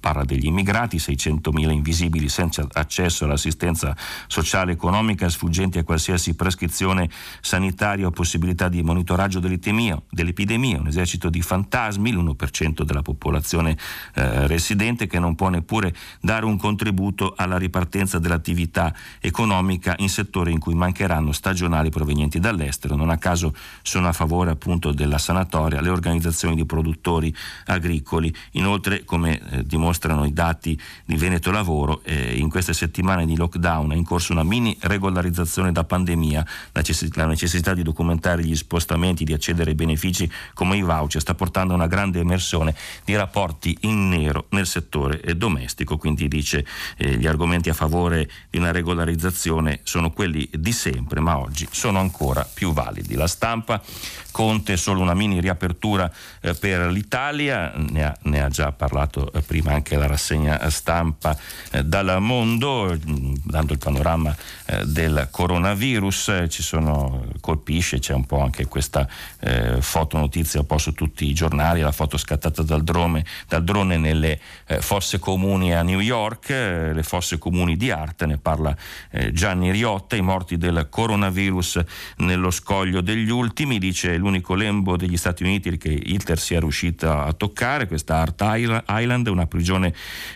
parla degli immigrati, seicento mila invisibili senza accesso all'assistenza sociale e economica, sfuggenti a qualsiasi prescrizione sanitaria o possibilità di monitoraggio dell'epidemia, un esercito di fantasmi, l'uno per cento della popolazione eh, residente che non può neppure dare un contributo alla ripartenza dell'attività economica in settori in cui mancheranno stagionali provenienti dall'estero. Non a caso sono a favore appunto della sanatoria le organizzazioni di produttori agricoli. Inoltre, come eh, dimostrano i dati di Veneto Lavoro, eh, in queste settimane di lockdown è in corso una mini regolarizzazione da pandemia. La, necess- la necessità di documentare gli spostamenti, di accedere ai benefici come i voucher, sta portando a una grande emersione di rapporti in nero nel settore domestico. Quindi, dice, eh, gli argomenti a favore di una regolarizzazione sono quelli di sempre, ma oggi sono ancora più validi. La Stampa: Conte, solo una mini riapertura eh, per l'Italia. Ne ha, ne ha già parlato eh, prima anche anche la rassegna stampa eh, dal mondo, dando il panorama eh, del coronavirus. Ci sono, colpisce, c'è un po' anche questa eh, fotonotizia un po' su tutti i giornali, la foto scattata dal drone, dal drone nelle eh, fosse comuni a New York, eh, le fosse comuni di Hart, ne parla eh, Gianni Riotta, i morti del coronavirus nello scoglio degli ultimi, dice l'unico lembo degli Stati Uniti che Hitler sia riuscita a toccare, questa Hart Island, una prigione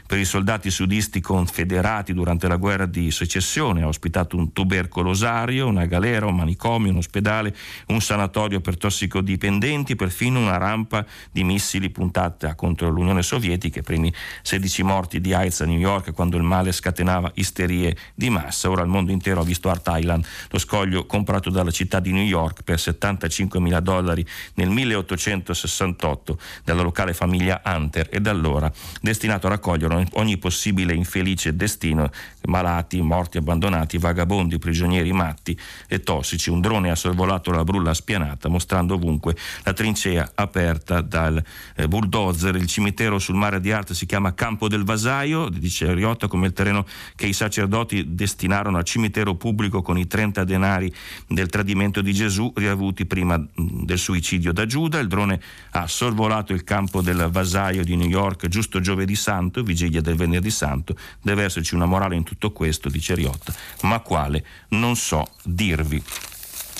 per i soldati sudisti confederati durante la guerra di secessione, ha ospitato un tubercolosario, una galera, un manicomio, un ospedale, un sanatorio per tossicodipendenti, perfino una rampa di missili puntata contro l'Unione Sovietica. I primi sedici morti di AIDS a New York, quando il male scatenava isterie di massa. Ora il mondo intero ha visto Hart Island, lo scoglio comprato dalla città di New York per settantacinquemila dollari nel milleottocentosessantotto dalla locale famiglia Hunter, e da allora destinato a raccogliere ogni possibile infelice destino: malati, morti, abbandonati, vagabondi, prigionieri matti e tossici. Un drone ha sorvolato la brulla spianata, mostrando ovunque la trincea aperta dal eh, bulldozer. Il cimitero sul mare di Hart si chiama Campo del Vasaio, dice Riotta, come il terreno che i sacerdoti destinarono al cimitero pubblico con i trenta denari del tradimento di Gesù riavuti prima del suicidio da Giuda. Il drone ha sorvolato il Campo del Vasaio di New York giusto giovedì santo, vigilia del venerdì santo. Deve esserci una morale in tutto questo, dice Riotta, ma quale non so dirvi.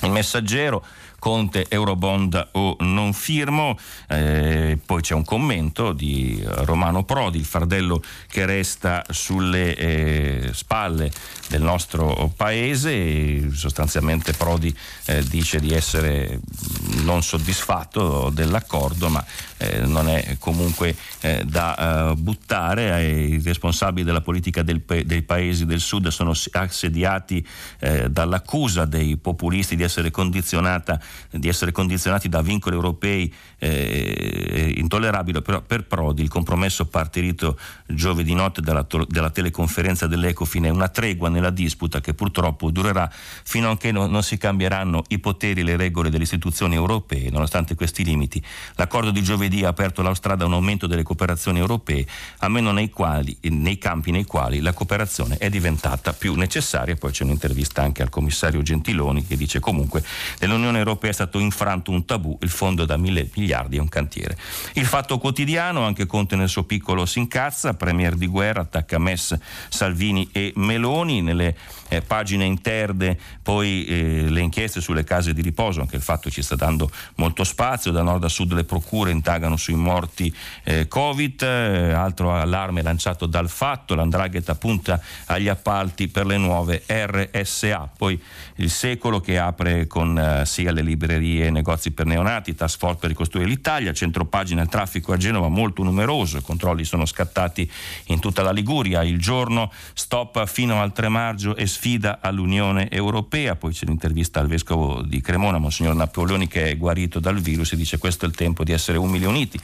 Il Messaggero: Conte, Eurobond o non firmo. Eh, poi c'è un commento di Romano Prodi: il fardello che resta sulle eh, spalle del nostro paese. E sostanzialmente Prodi eh, dice di essere non soddisfatto dell'accordo, ma eh, non è comunque eh, da eh, buttare. I responsabili della politica del, dei paesi del sud sono assediati eh, dall'accusa dei populisti di essere condizionata di essere condizionati da vincoli europei eh, intollerabili. Però per Prodi il compromesso partorito giovedì notte dalla, to- dalla teleconferenza dell'Ecofin è una tregua nella disputa che purtroppo durerà fino a che no- non si cambieranno i poteri e le regole delle istituzioni europee. Nonostante questi limiti, l'accordo di giovedì ha aperto la strada a un aumento delle cooperazioni europee, almeno nei, quali, nei campi nei quali la cooperazione è diventata più necessaria. Poi c'è un'intervista anche al commissario Gentiloni, che dice comunque dell'Unione Europea è stato infranto un tabù, il fondo da mille miliardi è un cantiere. Il Fatto Quotidiano: anche Conte nel suo piccolo si incazza, premier di guerra, attacca M E S, Salvini e Meloni. Nelle eh, pagine interne poi eh, le inchieste sulle case di riposo, anche il Fatto ci sta dando molto spazio, da nord a sud le procure indagano sui morti eh, Covid. Eh, altro allarme lanciato dal Fatto: la 'ndrangheta punta agli appalti per le nuove R S A. Poi il Secolo, che apre con eh, sia le librerie e negozi per neonati, task force per ricostruire l'Italia. Centropagina: il traffico a Genova molto numeroso, i controlli sono scattati in tutta la Liguria. Il Giorno: stop fino al tre maggio e sfida all'Unione Europea. Poi c'è l'intervista al vescovo di Cremona, Monsignor Napoleoni, che è guarito dal virus, e dice questo è il tempo di essere umili e uniti.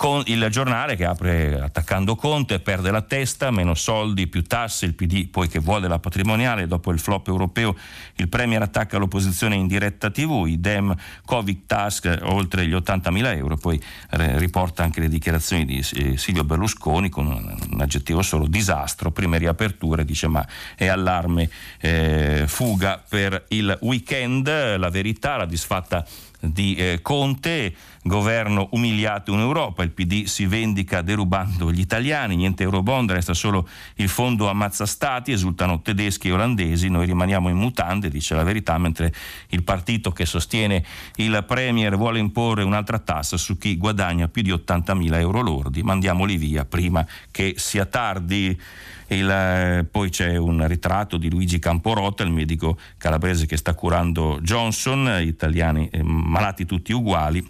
Con il Giornale, che apre attaccando Conte: perde la testa, meno soldi, più tasse, il P D poi che vuole la patrimoniale. Dopo il flop europeo il premier attacca l'opposizione in diretta tivù, i Dem Covid Task oltre gli ottantamila euro. Poi riporta anche le dichiarazioni di Silvio Berlusconi con un aggettivo solo: disastro, prime riaperture, dice, ma è allarme eh, fuga per il weekend. La Verità: la disfatta di eh, Conte, governo umiliato in Europa, il P D si vendica derubando gli italiani, niente Eurobond, resta solo il fondo ammazza stati, esultano tedeschi e olandesi, noi rimaniamo in mutande, dice La Verità, mentre il partito che sostiene il premier vuole imporre un'altra tassa su chi guadagna più di ottantamila euro lordi, mandiamoli via prima che sia tardi. Il, eh, poi c'è un ritratto di Luigi Camporotta, il medico calabrese che sta curando Johnson, italiani eh, malati tutti uguali.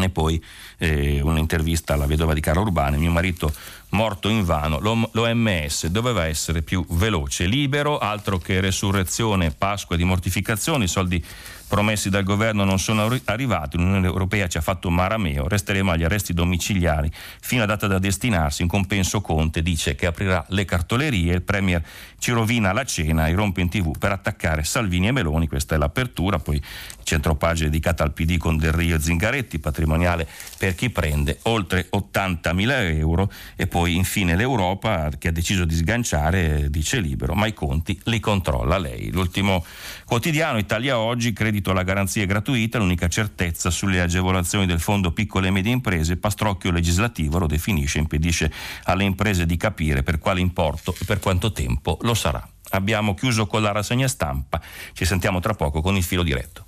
E poi eh, un'intervista alla vedova di Carlo Urbani: mio marito morto invano, l'O M S doveva essere più veloce. Libero: altro che resurrezione, Pasqua di mortificazioni, i soldi promessi dal governo non sono arrivati, l'Unione Europea ci ha fatto marameo, resteremo agli arresti domiciliari fino a data da destinarsi. In compenso Conte dice che aprirà le cartolerie, il premier ci rovina la cena e rompe in tivù per attaccare Salvini e Meloni, questa è l'apertura. Poi centropagina dedicata al P D con Del Rio e Zingaretti, patrimoniale per chi prende oltre ottantamila euro. E poi Poi infine l'Europa, che ha deciso di sganciare, dice Libero, ma i conti li controlla lei. L'ultimo quotidiano, Italia Oggi, credito alla garanzia gratuita, l'unica certezza sulle agevolazioni del fondo piccole e medie imprese, pastrocchio legislativo lo definisce, impedisce alle imprese di capire per quale importo e per quanto tempo lo sarà. Abbiamo chiuso con la rassegna stampa, ci sentiamo tra poco con il filo diretto.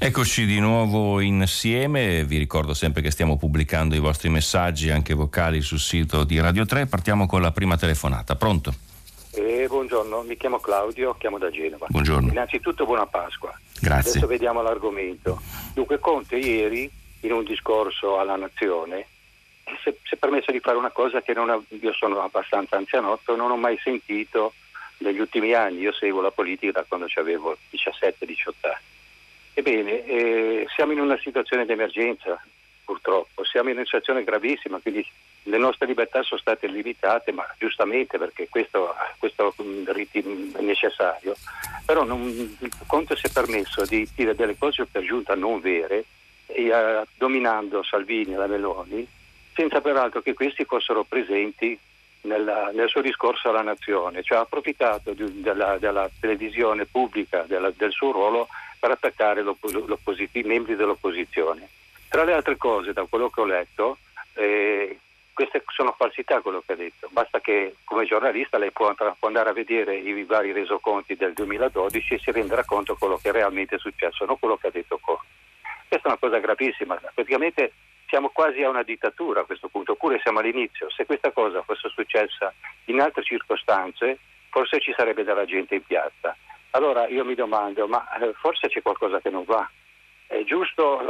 Eccoci di nuovo insieme, vi ricordo sempre che stiamo pubblicando i vostri messaggi anche vocali sul sito di Radio tre. Partiamo con la prima telefonata, pronto? Eh, buongiorno, mi chiamo Claudio, chiamo da Genova. Buongiorno. Innanzitutto buona Pasqua. Grazie. Adesso vediamo l'argomento. Dunque Conte ieri in un discorso alla Nazione si è permesso di fare una cosa che non ho, io sono abbastanza anzianotto, non ho mai sentito negli ultimi anni. Io seguo la politica da quando avevo diciassette diciotto anni. Ebbene, eh, siamo in una situazione di emergenza, purtroppo, siamo in una situazione gravissima, quindi le nostre libertà sono state limitate, ma giustamente, perché questo, questo è necessario. Però non, Conte si è permesso di dire delle cose per giunta non vere, e, eh, dominando Salvini e la Meloni, senza peraltro che questi fossero presenti nella, nel suo discorso alla Nazione, cioè ha approfittato di, della, della televisione pubblica, della, del suo ruolo, per attaccare i membri dell'opposizione. Tra le altre cose, da quello che ho letto, eh, queste sono falsità quello che ha detto. Basta che come giornalista lei può, può andare a vedere i vari resoconti del duemiladodici e si renderà conto quello che realmente è successo, non quello che ha detto Conte. Questa è una cosa gravissima, praticamente siamo quasi a una dittatura a questo punto, oppure siamo all'inizio. Se questa cosa fosse successa in altre circostanze, forse ci sarebbe della gente in piazza. Allora io mi domando, ma forse c'è qualcosa che non va. È giusto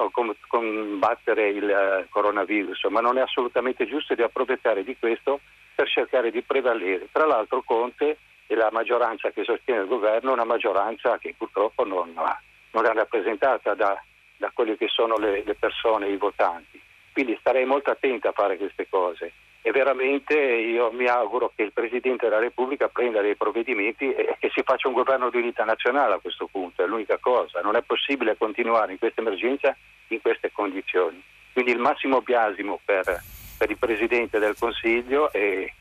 combattere il coronavirus, ma non è assolutamente giusto di approfittare di questo per cercare di prevalere. Tra l'altro Conte e la maggioranza che sostiene il governo è una maggioranza che purtroppo non, non è rappresentata da, da quelle che sono le, le persone, i votanti. Quindi starei molto attenta a fare queste cose. E veramente io mi auguro che il Presidente della Repubblica prenda dei provvedimenti e che si faccia un governo di unità nazionale a questo punto, è l'unica cosa. Non è possibile continuare in questa emergenza in queste condizioni. Quindi il massimo biasimo per, per il Presidente del Consiglio, e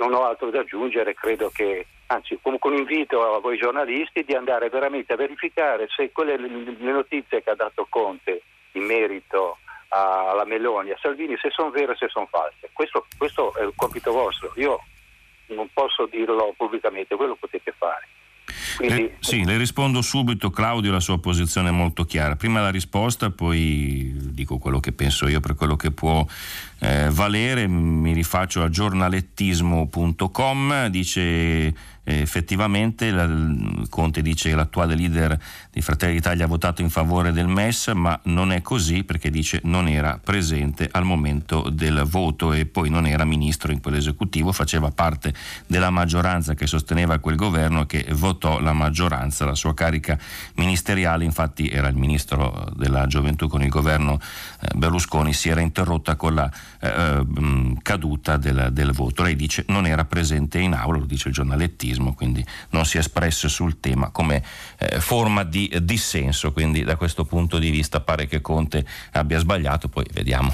non ho altro da aggiungere, credo che, anzi, comunque un invito a voi giornalisti di andare veramente a verificare se quelle le notizie che ha dato Conte in merito alla Meloni, a Salvini, se sono vere o se sono false. Questo, questo è il compito vostro, io non posso dirlo pubblicamente, voi lo potete fare. Quindi... Le, sì, le rispondo subito, Claudio, la sua posizione è molto chiara. Prima la risposta, poi dico quello che penso io per quello che può eh, valere. Mi rifaccio a giornalettismo punto com, dice... effettivamente la, Conte dice che l'attuale leader di Fratelli d'Italia ha votato in favore del M E S, ma non è così, perché dice non era presente al momento del voto e poi non era ministro in quell'esecutivo, faceva parte della maggioranza che sosteneva quel governo e che votò la maggioranza. La sua carica ministeriale, infatti, era il ministro della gioventù. Con il governo eh, Berlusconi si era interrotta con la eh, caduta del, del voto. Lei dice non era presente in aula, lo dice il giornalettismo, quindi non si è espresso sul tema come eh, forma di eh, dissenso. Quindi da questo punto di vista pare che Conte abbia sbagliato, poi vediamo.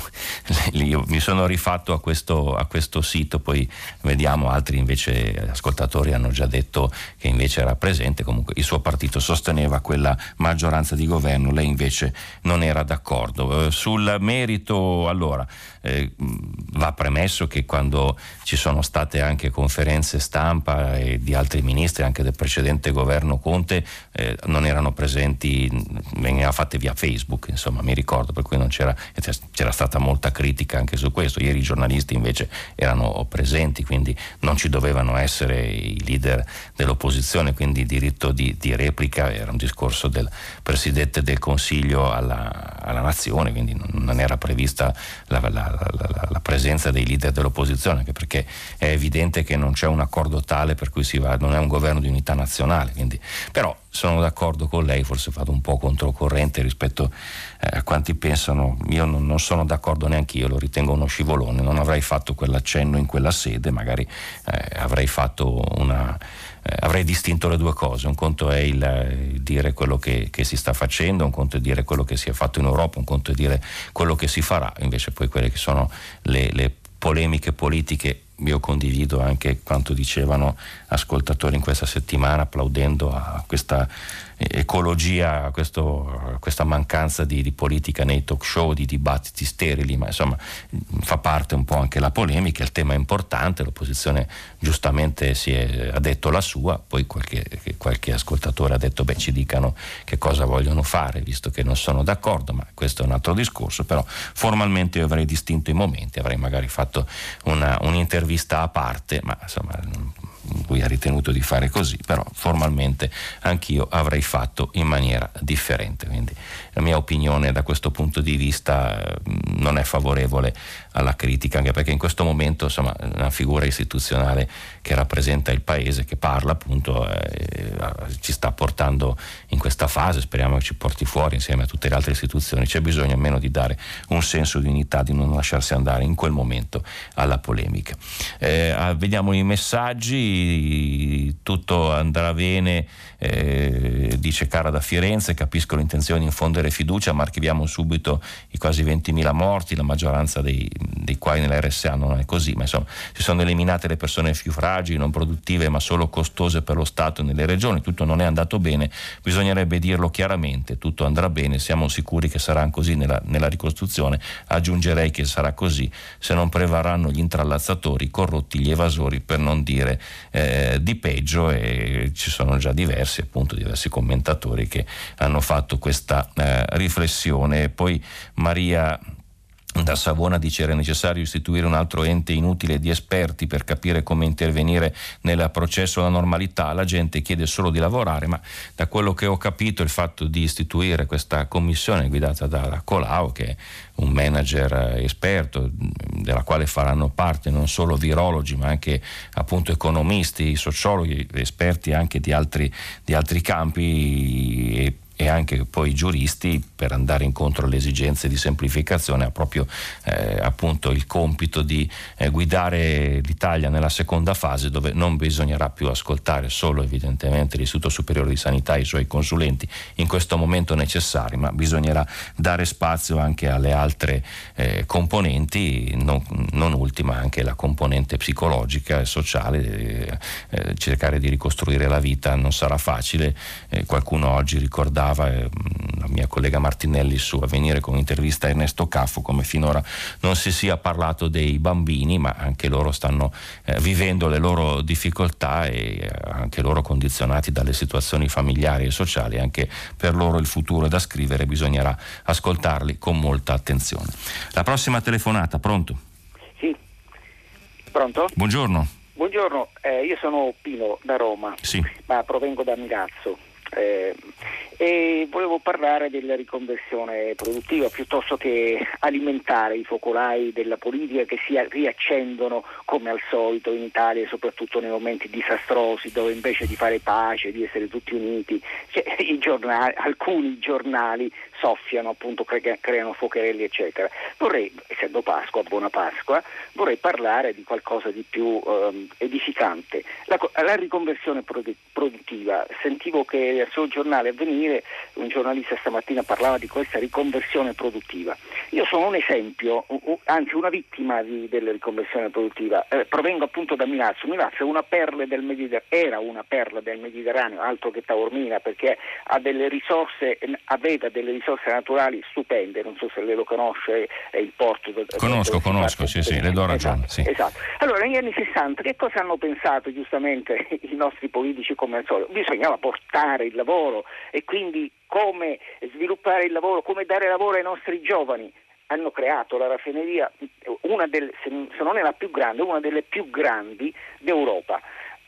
Io mi sono rifatto a questo, a questo sito, poi vediamo, altri invece ascoltatori hanno già detto che invece era presente. Comunque il suo partito sosteneva quella maggioranza di governo, lei invece non era d'accordo. Eh, sul merito, allora, eh, va premesso che quando ci sono state anche conferenze stampa e di altri ministri, anche del precedente governo Conte, eh, non erano presenti, venivano fatte via Facebook, insomma, mi ricordo, per cui non c'era, c'era stata molta critica anche su questo. Ieri i giornalisti invece erano presenti, quindi non ci dovevano essere i leader dell'opposizione, quindi diritto di, di replica. Era un discorso del Presidente del Consiglio alla, alla Nazione, quindi non era prevista la, la, la, la presenza dei leader dell'opposizione, anche perché è evidente che non c'è un accordo tale per cui si va, non è un governo di unità nazionale, quindi. Però sono d'accordo con lei, forse vado un po' controcorrente rispetto eh, a quanti pensano. Io non, non sono d'accordo neanche io, lo ritengo uno scivolone, non avrei fatto quell'accenno in quella sede, magari eh, avrei fatto una eh, avrei distinto le due cose. Un conto è il, il dire quello che, che si sta facendo, un conto è dire quello che si è fatto in Europa, un conto è dire quello che si farà. Invece poi quelle che sono le, le polemiche politiche. Io condivido anche quanto dicevano ascoltatori in questa settimana applaudendo a questa ecologia, a, questo, a questa mancanza di, di politica nei talk show, di dibattiti sterili, ma insomma fa parte un po' anche la polemica, il tema è importante, l'opposizione giustamente si è, ha detto la sua, poi qualche, qualche ascoltatore ha detto beh ci dicano che cosa vogliono fare visto che non sono d'accordo, ma questo è un altro discorso, però formalmente io avrei distinto i momenti, avrei magari fatto una, un'intervista vista a parte, ma insomma lui ha ritenuto di fare così, però formalmente anch'io avrei fatto in maniera differente, quindi la mia opinione da questo punto di vista non è favorevole alla critica, anche perché in questo momento insomma una figura istituzionale che rappresenta il paese, che parla appunto, eh, ci sta portando in questa fase, speriamo che ci porti fuori insieme a tutte le altre istituzioni, c'è bisogno almeno di dare un senso di unità, di non lasciarsi andare in quel momento alla polemica. Eh, vediamo i messaggi, tutto andrà bene, eh, dice Cara da Firenze, capisco l'intenzione di infondere fiducia, ma archiviamo subito i quasi ventimila morti, la maggioranza dei dei quali nell'erre esse a non è così, ma insomma si sono eliminate le persone più fragili, non produttive ma solo costose per lo Stato e nelle regioni, tutto non è andato bene, bisognerebbe dirlo chiaramente, tutto andrà bene, siamo sicuri che sarà così nella, nella ricostruzione, aggiungerei che sarà così se non prevarranno gli intrallazzatori, i corrotti, gli evasori, per non dire eh, di peggio, e ci sono già diversi appunto diversi commentatori che hanno fatto questa eh, riflessione. Poi Maria da Savona dice era necessario istituire un altro ente inutile di esperti per capire come intervenire nel processo alla normalità, la gente chiede solo di lavorare, ma da quello che ho capito il fatto di istituire questa commissione guidata da Colao, che è un manager esperto della quale faranno parte non solo virologi ma anche appunto economisti, sociologi, esperti anche di altri, di altri campi e e anche poi giuristi, per andare incontro alle esigenze di semplificazione, ha proprio eh, appunto il compito di eh, guidare l'Italia nella seconda fase, dove non bisognerà più ascoltare solo evidentemente l'Istituto Superiore di Sanità e i suoi consulenti in questo momento necessari, ma bisognerà dare spazio anche alle altre eh, componenti, non, non ultima anche la componente psicologica e sociale, eh, eh, cercare di ricostruire la vita non sarà facile, eh, qualcuno oggi ricordava, la mia collega Martinelli su Avvenire con un'intervista a Ernesto Caffo, come finora non si sia parlato dei bambini, ma anche loro stanno eh, vivendo le loro difficoltà e eh, anche loro condizionati dalle situazioni familiari e sociali, anche per loro il futuro è da scrivere, bisognerà ascoltarli con molta attenzione. La prossima telefonata, pronto? Sì, pronto? Buongiorno. Buongiorno, eh, io sono Pino da Roma, sì, ma provengo da Milazzo. Eh, e volevo parlare della riconversione produttiva piuttosto che alimentare i focolai della politica che si riaccendono come al solito in Italia, soprattutto nei momenti disastrosi dove invece di fare pace, di essere tutti uniti, cioè, i giornali, alcuni giornali soffiano, appunto cre- creano focherelli eccetera. Vorrei, essendo Pasqua, buona Pasqua, vorrei parlare di qualcosa di più ehm, edificante, la, la riconversione produ- produttiva. Sentivo che al suo giornale Avvenire un giornalista stamattina parlava di questa riconversione produttiva. Io sono un esempio, anzi una vittima di, della riconversione produttiva, eh, provengo appunto da Milazzo. Milazzo è una perla del Mediter- era una perla del Mediterraneo, altro che Taormina, perché ha delle risorse, aveva delle risorse naturali stupende, non so se lei lo conosce, è il porto del, conosco, del, conosco, sì, sì, le do ragione, esatto, sì. Esatto. Allora negli anni sessanta che cosa hanno pensato giustamente i nostri politici come al solito? Bisognava portare il lavoro e quindi come sviluppare il lavoro, come dare lavoro ai nostri giovani. Hanno creato la raffineria, una delle, se non è la più grande, una delle più grandi d'Europa.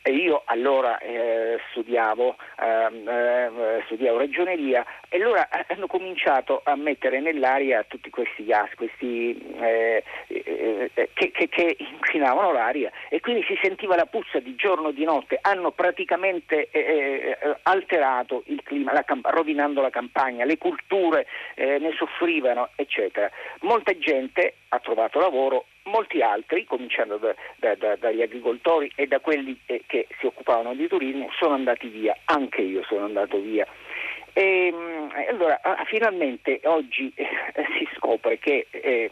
E io allora eh, studiavo, eh, studiavo ragioneria e allora hanno cominciato a mettere nell'aria tutti questi gas, questi eh, eh, che, che, che inquinavano l'aria e quindi si sentiva la puzza di giorno e di notte. Hanno praticamente eh, alterato il clima, la camp- rovinando la campagna, le culture eh, ne soffrivano, eccetera. Molta gente ha trovato lavoro. Molti altri, cominciando da, da, da, dagli agricoltori e da quelli eh, che si occupavano di turismo, sono andati via, anche io sono andato via. E, allora finalmente oggi eh, si scopre che eh,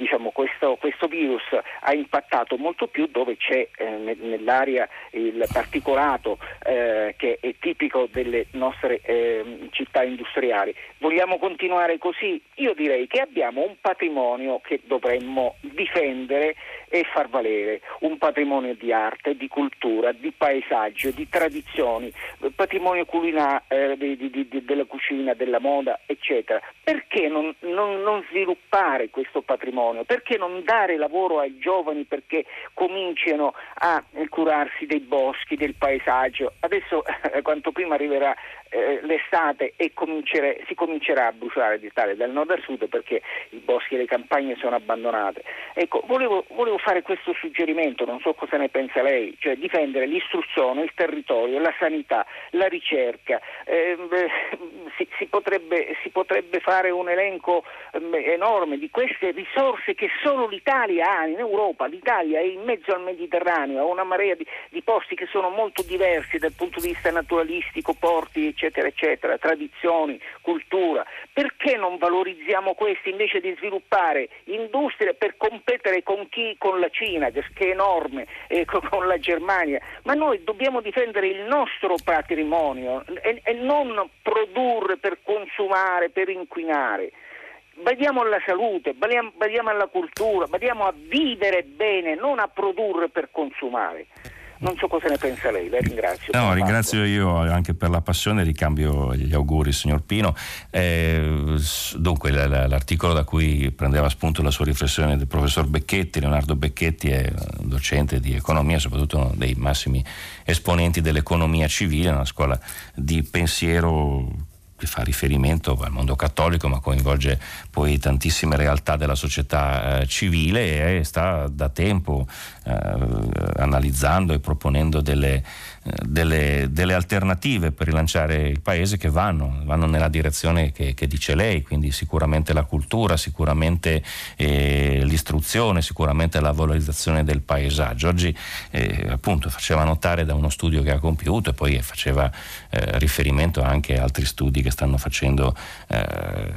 diciamo, questo, questo virus ha impattato molto più dove c'è eh, nell'aria il particolato eh, che è tipico delle nostre eh, città industriali. Vogliamo continuare così? Io direi che abbiamo un patrimonio che dovremmo difendere e far valere, un patrimonio di arte, di cultura, di paesaggio, di tradizioni, patrimonio culina, eh, di, di, di, della cucina, della moda, eccetera. Perché non, non, non sviluppare questo patrimonio? Perché non dare lavoro ai giovani perché cominciano a curarsi dei boschi, del paesaggio? Adesso eh, quanto prima arriverà eh, l'estate e comincere, si comincerà a bruciare l'Italia dal nord al sud, perché i boschi e le campagne sono abbandonate. Ecco, volevo, volevo fare questo suggerimento, non so cosa ne pensa lei, cioè difendere l'istruzione, il territorio, la sanità, la ricerca. Eh, beh, si, si, potrebbe, si potrebbe fare un elenco eh, enorme di queste risorse che solo l'Italia ha in Europa. L'Italia è in mezzo al Mediterraneo, ha una marea di, di posti che sono molto diversi dal punto di vista naturalistico, porti, eccetera, eccetera, tradizioni, cultura. Perché non valorizziamo questi invece di sviluppare industrie per competere con chi? Con la Cina, che è enorme, eh, con la Germania. Ma noi dobbiamo difendere il nostro patrimonio e, e non produrre per consumare, per inquinare. Badiamo alla salute, badiamo, badiamo alla cultura, badiamo a vivere bene, non a produrre per consumare. Non so cosa ne pensa lei, la ringrazio. No, ringrazio fatto. Io anche per la passione, ricambio gli auguri, signor Pino. Eh, dunque, l'articolo da cui prendeva spunto la sua riflessione del professor Becchetti, Leonardo Becchetti, è docente di economia, soprattutto uno dei massimi esponenti dell'economia civile, una scuola di pensiero che fa riferimento al mondo cattolico ma coinvolge poi tantissime realtà della società eh, civile, e sta da tempo eh, analizzando e proponendo delle, eh, delle, delle alternative per rilanciare il paese che vanno, vanno nella direzione che, che dice lei, quindi sicuramente la cultura, sicuramente eh, l'istruzione, sicuramente la valorizzazione del paesaggio. Oggi eh, appunto faceva notare da uno studio che ha compiuto, e poi faceva eh, riferimento anche a altri studi che stanno facendo eh,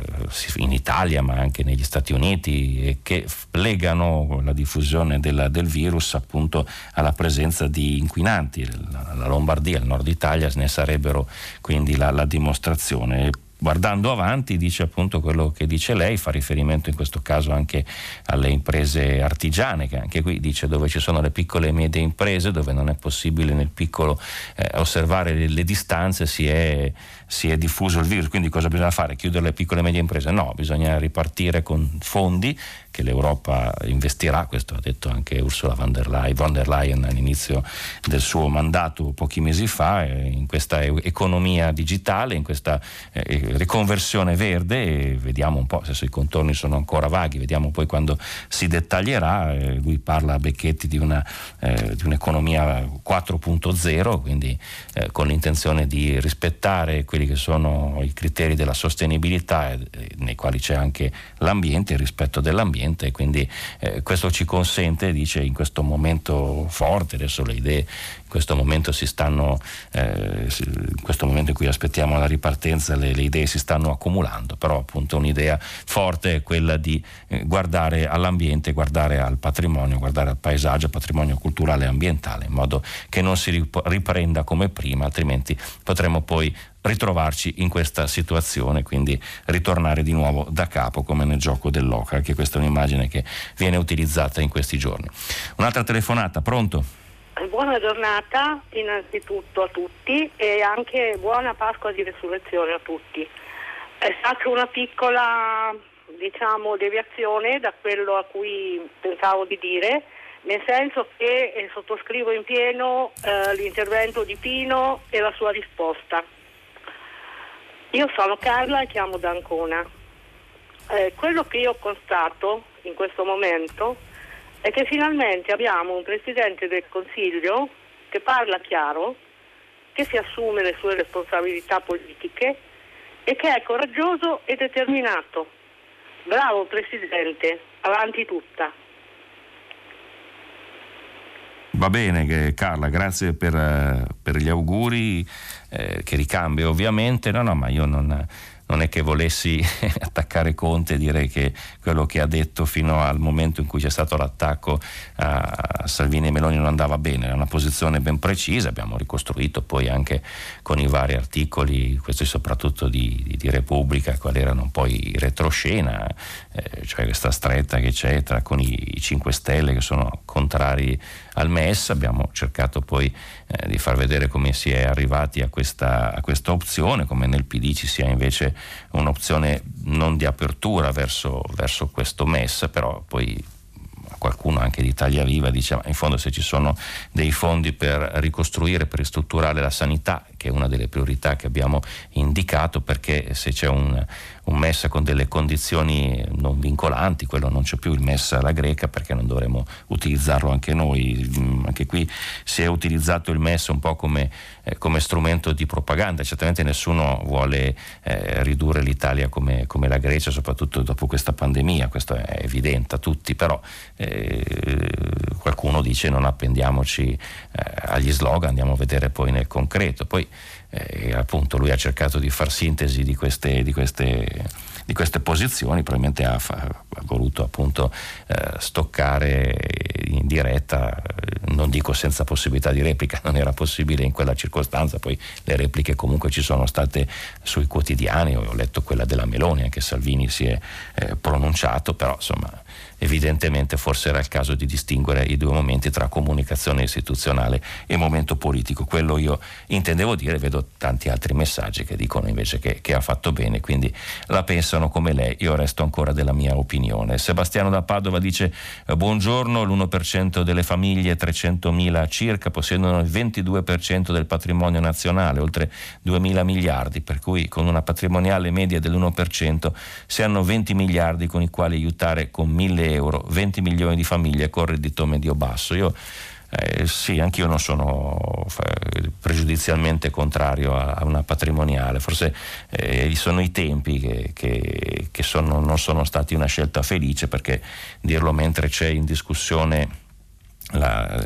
in Italia ma anche negli Stati Uniti, e che legano la diffusione della, del virus appunto alla presenza di inquinanti. La, la Lombardia, il nord Italia ne sarebbero quindi la, la dimostrazione. Guardando avanti, dice appunto quello che dice lei, fa riferimento in questo caso anche alle imprese artigiane, che anche qui dice dove ci sono le piccole e medie imprese, dove non è possibile nel piccolo eh, osservare le, le distanze, si è, si è diffuso il virus. Quindi cosa bisogna fare? Chiudere le piccole e medie imprese? No, bisogna ripartire con fondi che l'Europa investirà, questo ha detto anche Ursula von der Leyen, von der Leyen all'inizio del suo mandato pochi mesi fa, in questa economia digitale, in questa riconversione verde. E vediamo un po', se i contorni sono ancora vaghi, vediamo poi quando si dettaglierà. Lui parla, a Becchetti, di, una, eh, di un'economia quattro punto zero, quindi eh, con l'intenzione di rispettare quelli che sono i criteri della sostenibilità, eh, nei quali c'è anche l'ambiente, il rispetto dell'ambiente. E quindi eh, questo ci consente, dice, in questo momento forte, adesso le idee in questo momento si stanno eh, in questo momento in cui aspettiamo la ripartenza, le, le idee si stanno accumulando, però appunto un'idea forte è quella di eh, guardare all'ambiente, guardare al patrimonio, guardare al paesaggio, patrimonio culturale e ambientale, in modo che non si riprenda come prima, altrimenti potremo poi ritrovarci in questa situazione, quindi ritornare di nuovo da capo come nel gioco dell'oca, che questa è un'immagine che viene utilizzata in questi giorni. Un'altra telefonata, pronto? Buona giornata innanzitutto a tutti, e anche buona Pasqua di Resurrezione a tutti. È stata una piccola, diciamo, deviazione da quello a cui pensavo di dire, nel senso che eh, sottoscrivo in pieno eh, l'intervento di Pino e la sua risposta. Io sono Carla e chiamo da Ancona. Eh, quello che io ho constato in questo momento è che finalmente abbiamo un Presidente del Consiglio che parla chiaro, che si assume le sue responsabilità politiche e che è coraggioso e determinato. Bravo Presidente, avanti tutta. Va bene Carla, grazie per, per gli auguri eh, che ricambio ovviamente. No, no, ma io non, non è che volessi attaccare Conte e dire che quello che ha detto fino al momento in cui c'è stato l'attacco a Salvini e Meloni non andava bene, era una posizione ben precisa, abbiamo ricostruito poi anche con i vari articoli, questi soprattutto di, di Repubblica, quali erano poi retroscena, eh, cioè questa stretta che c'è tra con i cinque Stelle che sono contrari al M E S, abbiamo cercato poi eh, di far vedere come si è arrivati a questa, a questa opzione, come nel P D ci sia invece un'opzione non di apertura verso, verso questo M E S, però poi qualcuno anche di Italia Viva dice, ma in fondo se ci sono dei fondi per ricostruire, per ristrutturare la sanità, che è una delle priorità che abbiamo indicato, perché se c'è un, un M E S con delle condizioni non vincolanti, quello non c'è più, il M E S alla greca, perché non dovremmo utilizzarlo anche noi? Anche qui si è utilizzato il M E S un po' come, eh, come strumento di propaganda, certamente nessuno vuole eh, ridurre l'Italia come, come la Grecia, soprattutto dopo questa pandemia, questo è evidente a tutti, però eh, qualcuno dice non appendiamoci eh, agli slogan, andiamo a vedere poi nel concreto. Poi eh, appunto lui ha cercato di far sintesi di queste, di queste, di queste posizioni, probabilmente ha, ha voluto appunto eh, stoccare in diretta, non dico senza possibilità di replica, non era possibile in quella circostanza, poi le repliche comunque ci sono state sui quotidiani, ho letto quella della Meloni, anche Salvini si è eh, pronunciato, però insomma evidentemente forse era il caso di distinguere i due momenti tra comunicazione istituzionale e momento politico, quello io intendevo dire. Vedo tanti altri messaggi che dicono invece che, che ha fatto bene, quindi la pensano come lei, io resto ancora della mia opinione. Sebastiano da Padova dice buongiorno, l'uno per cento delle famiglie, trecentomila circa, possiedono il ventidue per cento del patrimonio nazionale, oltre duemila miliardi, per cui con una patrimoniale media dell'uno per cento si hanno venti miliardi con i quali aiutare con mille euro venti milioni di famiglie con reddito medio basso. Io eh, sì, anch'io non sono pregiudizialmente contrario a, a una patrimoniale, forse eh, sono i tempi che, che, che sono, non sono stati una scelta felice, perché dirlo mentre c'è in discussione La,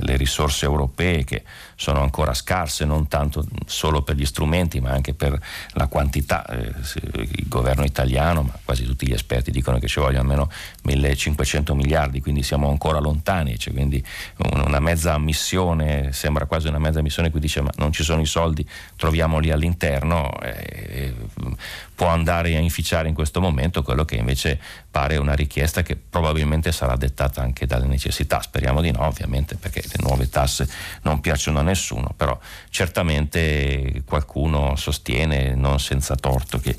le risorse europee che sono ancora scarse, non tanto solo per gli strumenti ma anche per la quantità, il governo italiano, ma quasi tutti gli esperti dicono che ci vogliono almeno millecinquecento miliardi, quindi siamo ancora lontani, cioè quindi una mezza missione, sembra quasi una mezza missione, qui dice ma non ci sono i soldi, troviamoli all'interno, eh, può andare a inficiare in questo momento quello che invece pare una richiesta che probabilmente sarà dettata anche dalle necessità. Speriamo di no, ovviamente, perché le nuove tasse non piacciono a nessuno, però certamente qualcuno sostiene, non senza torto, che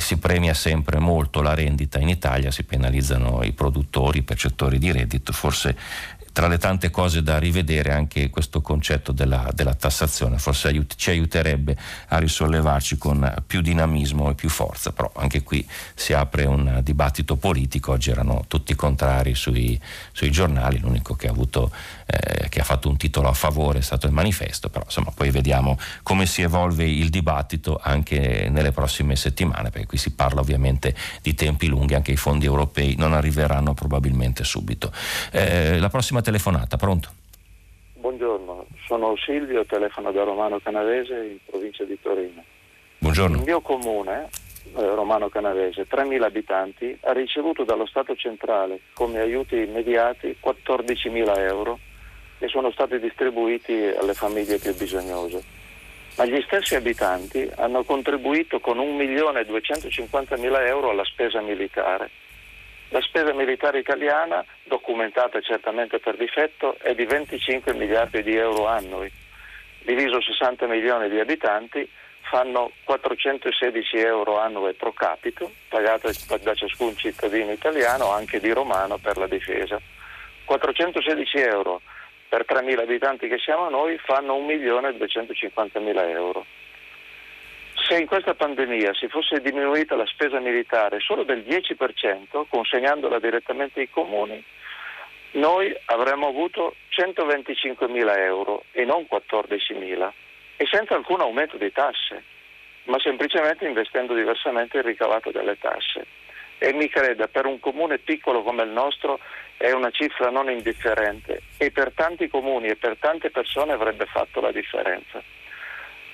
si premia sempre molto la rendita in Italia, si penalizzano i produttori, i percettori di reddito. Forse tra le tante cose da rivedere anche questo concetto della, della tassazione, forse aiut- ci aiuterebbe a risollevarci con più dinamismo e più forza, però anche qui si apre un dibattito politico, oggi erano tutti contrari sui, sui giornali, l'unico che ha avuto eh, che ha fatto un titolo a favore è stato Il Manifesto, però insomma poi vediamo come si evolve il dibattito anche nelle prossime settimane, perché qui si parla ovviamente di tempi lunghi, anche i fondi europei non arriveranno probabilmente subito. Eh, la prossima telefonata, pronto? Buongiorno, sono Silvio, telefono da Romano Canavese in provincia di Torino. Buongiorno. Il mio comune, eh, Romano Canavese, tremila abitanti, ha ricevuto dallo Stato centrale come aiuti immediati quattordicimila euro che sono stati distribuiti alle famiglie più bisognose, ma gli stessi abitanti hanno contribuito con un milione duecentocinquantamila euro alla spesa militare. La spesa militare italiana, documentata certamente per difetto, è di venticinque miliardi di euro annui. Diviso sessanta milioni di abitanti, fanno quattrocentosedici euro annui pro capite, pagati da ciascun cittadino italiano, anche di romano, per la difesa. quattrocentosedici euro per tremila abitanti che siamo noi fanno un milione duecentocinquantamila euro. Se in questa pandemia si fosse diminuita la spesa militare solo del dieci per cento, consegnandola direttamente ai comuni, noi avremmo avuto centoventicinquemila euro e non quattordicimila, e senza alcun aumento di tasse, ma semplicemente investendo diversamente il ricavato delle tasse. E mi creda, per un comune piccolo come il nostro è una cifra non indifferente, e per tanti comuni e per tante persone avrebbe fatto la differenza.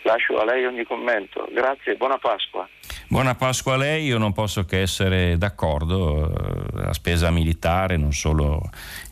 Lascio a lei ogni commento. Grazie e buona Pasqua. Buona Pasqua a lei, io non posso che essere d'accordo. La spesa militare non solo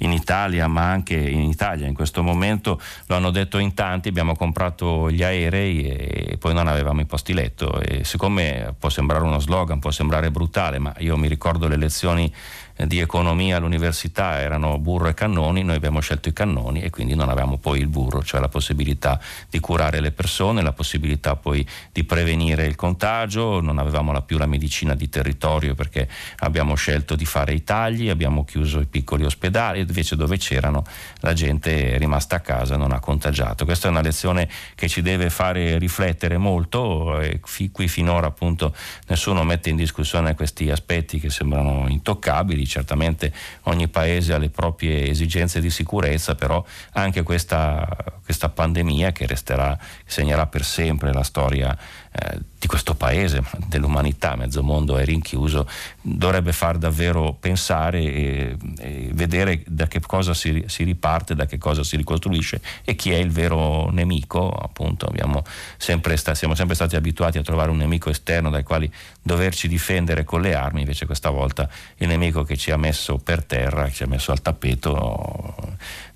in Italia ma anche in Italia in questo momento, lo hanno detto in tanti, abbiamo comprato gli aerei e poi non avevamo i posti letto, e siccome può sembrare uno slogan, può sembrare brutale, ma io mi ricordo le lezioni di economia all'università, erano burro e cannoni, noi abbiamo scelto i cannoni e quindi non avevamo poi il burro, cioè la possibilità di curare le persone, la possibilità poi di prevenire il contagio, non avevamo la più la medicina di territorio perché abbiamo scelto di fare i tagli, abbiamo chiuso i piccoli ospedali, invece dove c'erano la gente è rimasta a casa, non ha contagiato. Questa è una lezione che ci deve fare riflettere molto, e qui finora appunto nessuno mette in discussione questi aspetti che sembrano intoccabili. Certamente ogni paese ha le proprie esigenze di sicurezza, però anche questa, questa pandemia che resterà, segnerà per sempre la storia eh, di questo paese, dell'umanità, mezzo mondo è rinchiuso, dovrebbe far davvero pensare e, e vedere da che cosa si, si riparte, da che cosa si ricostruisce e chi è il vero nemico. Appunto abbiamo sempre sta, siamo sempre stati abituati a trovare un nemico esterno dal quale doverci difendere con le armi, invece questa volta il nemico che ci ha messo per terra, che ci ha messo al tappeto,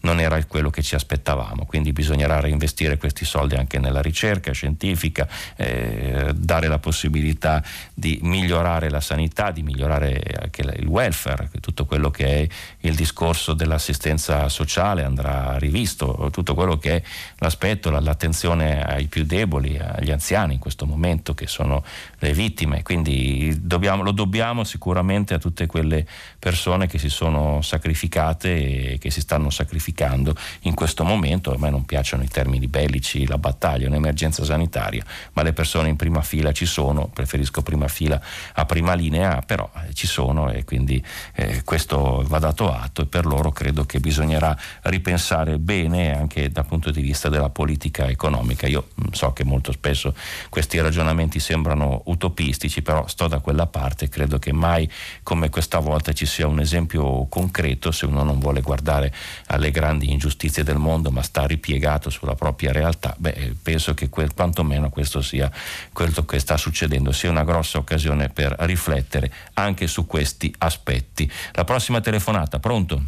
non era quello che ci aspettavamo, quindi bisognerà reinvestire questi soldi anche nella ricerca scientifica, eh, dare la possibilità di migliorare la sanità, di migliorare anche il welfare, tutto quello che è il discorso dell'assistenza sociale andrà rivisto, tutto quello che è l'aspetto, l'attenzione ai più deboli, agli anziani in questo momento che sono le vittime, quindi dobbiamo, lo dobbiamo sicuramente a tutte quelle persone che si sono sacrificate e che si stanno sacrificando in questo momento. A me non piacciono i termini bellici, la battaglia è un'emergenza sanitaria, ma le persone in prima fila ci sono, preferisco prima fila a prima linea, però ci sono e quindi eh, questo va dato atto, e per loro credo che bisognerà ripensare bene anche dal punto di vista della politica economica. Io so che molto spesso questi ragionamenti sembrano utopistici, però sto da quella parte e credo che mai come questa volta ci sia un esempio concreto, se uno non vuole guardare alle grandi ingiustizie del mondo ma sta ripiegato sulla propria realtà. Beh, penso che quel, quantomeno questo sia quello che sta succedendo, sia una grossa occasione per riflettere anche su questi aspetti. La prossima telefonata, pronto?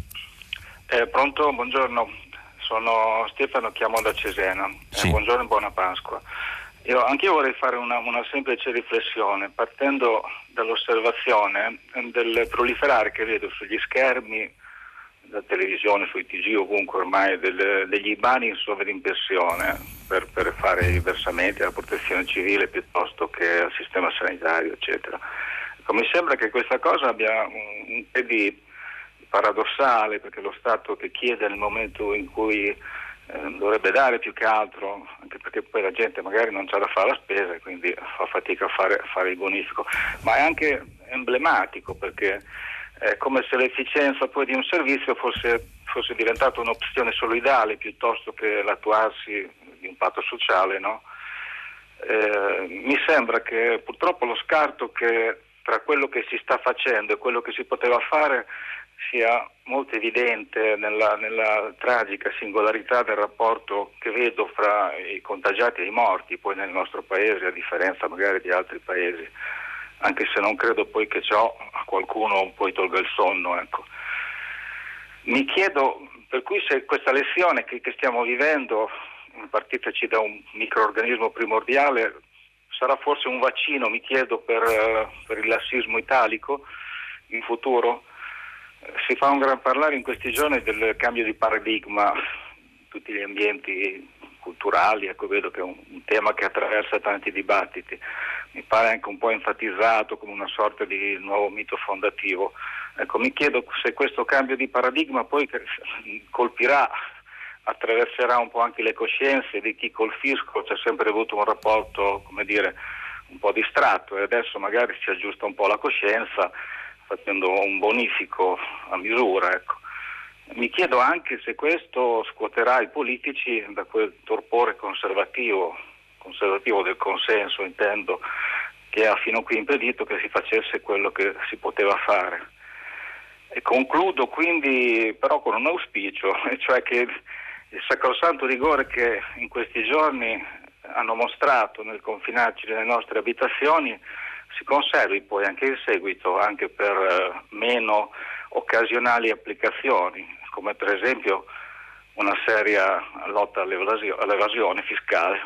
Eh, pronto, buongiorno, sono Stefano, chiamo da Cesena. Sì. Eh, buongiorno e buona Pasqua. Io, anch'io vorrei fare una, una semplice riflessione partendo dall'osservazione del proliferare che vedo sugli schermi, la televisione, sui T G, ovunque ormai, del, degli IBAN in sovraimpressione per, per fare i versamenti alla protezione civile piuttosto che al sistema sanitario, eccetera. Ecco, mi sembra che questa cosa abbia un, un pè di paradossale, perché lo Stato che chiede nel momento in cui dovrebbe dare, più che altro, anche perché poi la gente magari non c'ha da fare la spesa e quindi fa fatica a fare, a fare il bonifico, ma è anche emblematico perché è come se l'efficienza poi di un servizio fosse, fosse diventata un'opzione solidale piuttosto che l'attuarsi di un patto sociale, no? Eh, mi sembra che purtroppo lo scarto che tra quello che si sta facendo e quello che si poteva fare sia molto evidente nella, nella tragica singolarità del rapporto che vedo fra i contagiati e i morti poi nel nostro paese, a differenza magari di altri paesi, anche se non credo poi che ciò a qualcuno poi tolga il sonno, ecco. Mi chiedo per cui se questa lezione che, che stiamo vivendo, impartitaci da un microorganismo primordiale, sarà forse un vaccino, mi chiedo, per, per il lassismo italico in futuro. Si fa un gran parlare in questi giorni del cambio di paradigma in tutti gli ambienti culturali, ecco, vedo che è un, un tema che attraversa tanti dibattiti, mi pare anche un po' enfatizzato come una sorta di nuovo mito fondativo. Ecco, mi chiedo se questo cambio di paradigma poi colpirà, attraverserà un po' anche le coscienze di chi col fisco c'è sempre avuto un rapporto, come dire, un po' distratto, e adesso magari si aggiusta un po' la coscienza facendo un bonifico a misura, ecco. Mi chiedo anche se questo scuoterà i politici da quel torpore conservativo, conservativo del consenso intendo, che ha fino a qui impedito che si facesse quello che si poteva fare. E concludo quindi però con un auspicio, cioè che il sacrosanto rigore che in questi giorni hanno mostrato nel confinarci delle nostre abitazioni si conservi poi anche in seguito, anche per meno occasionali applicazioni, come per esempio una seria lotta all'evasione fiscale.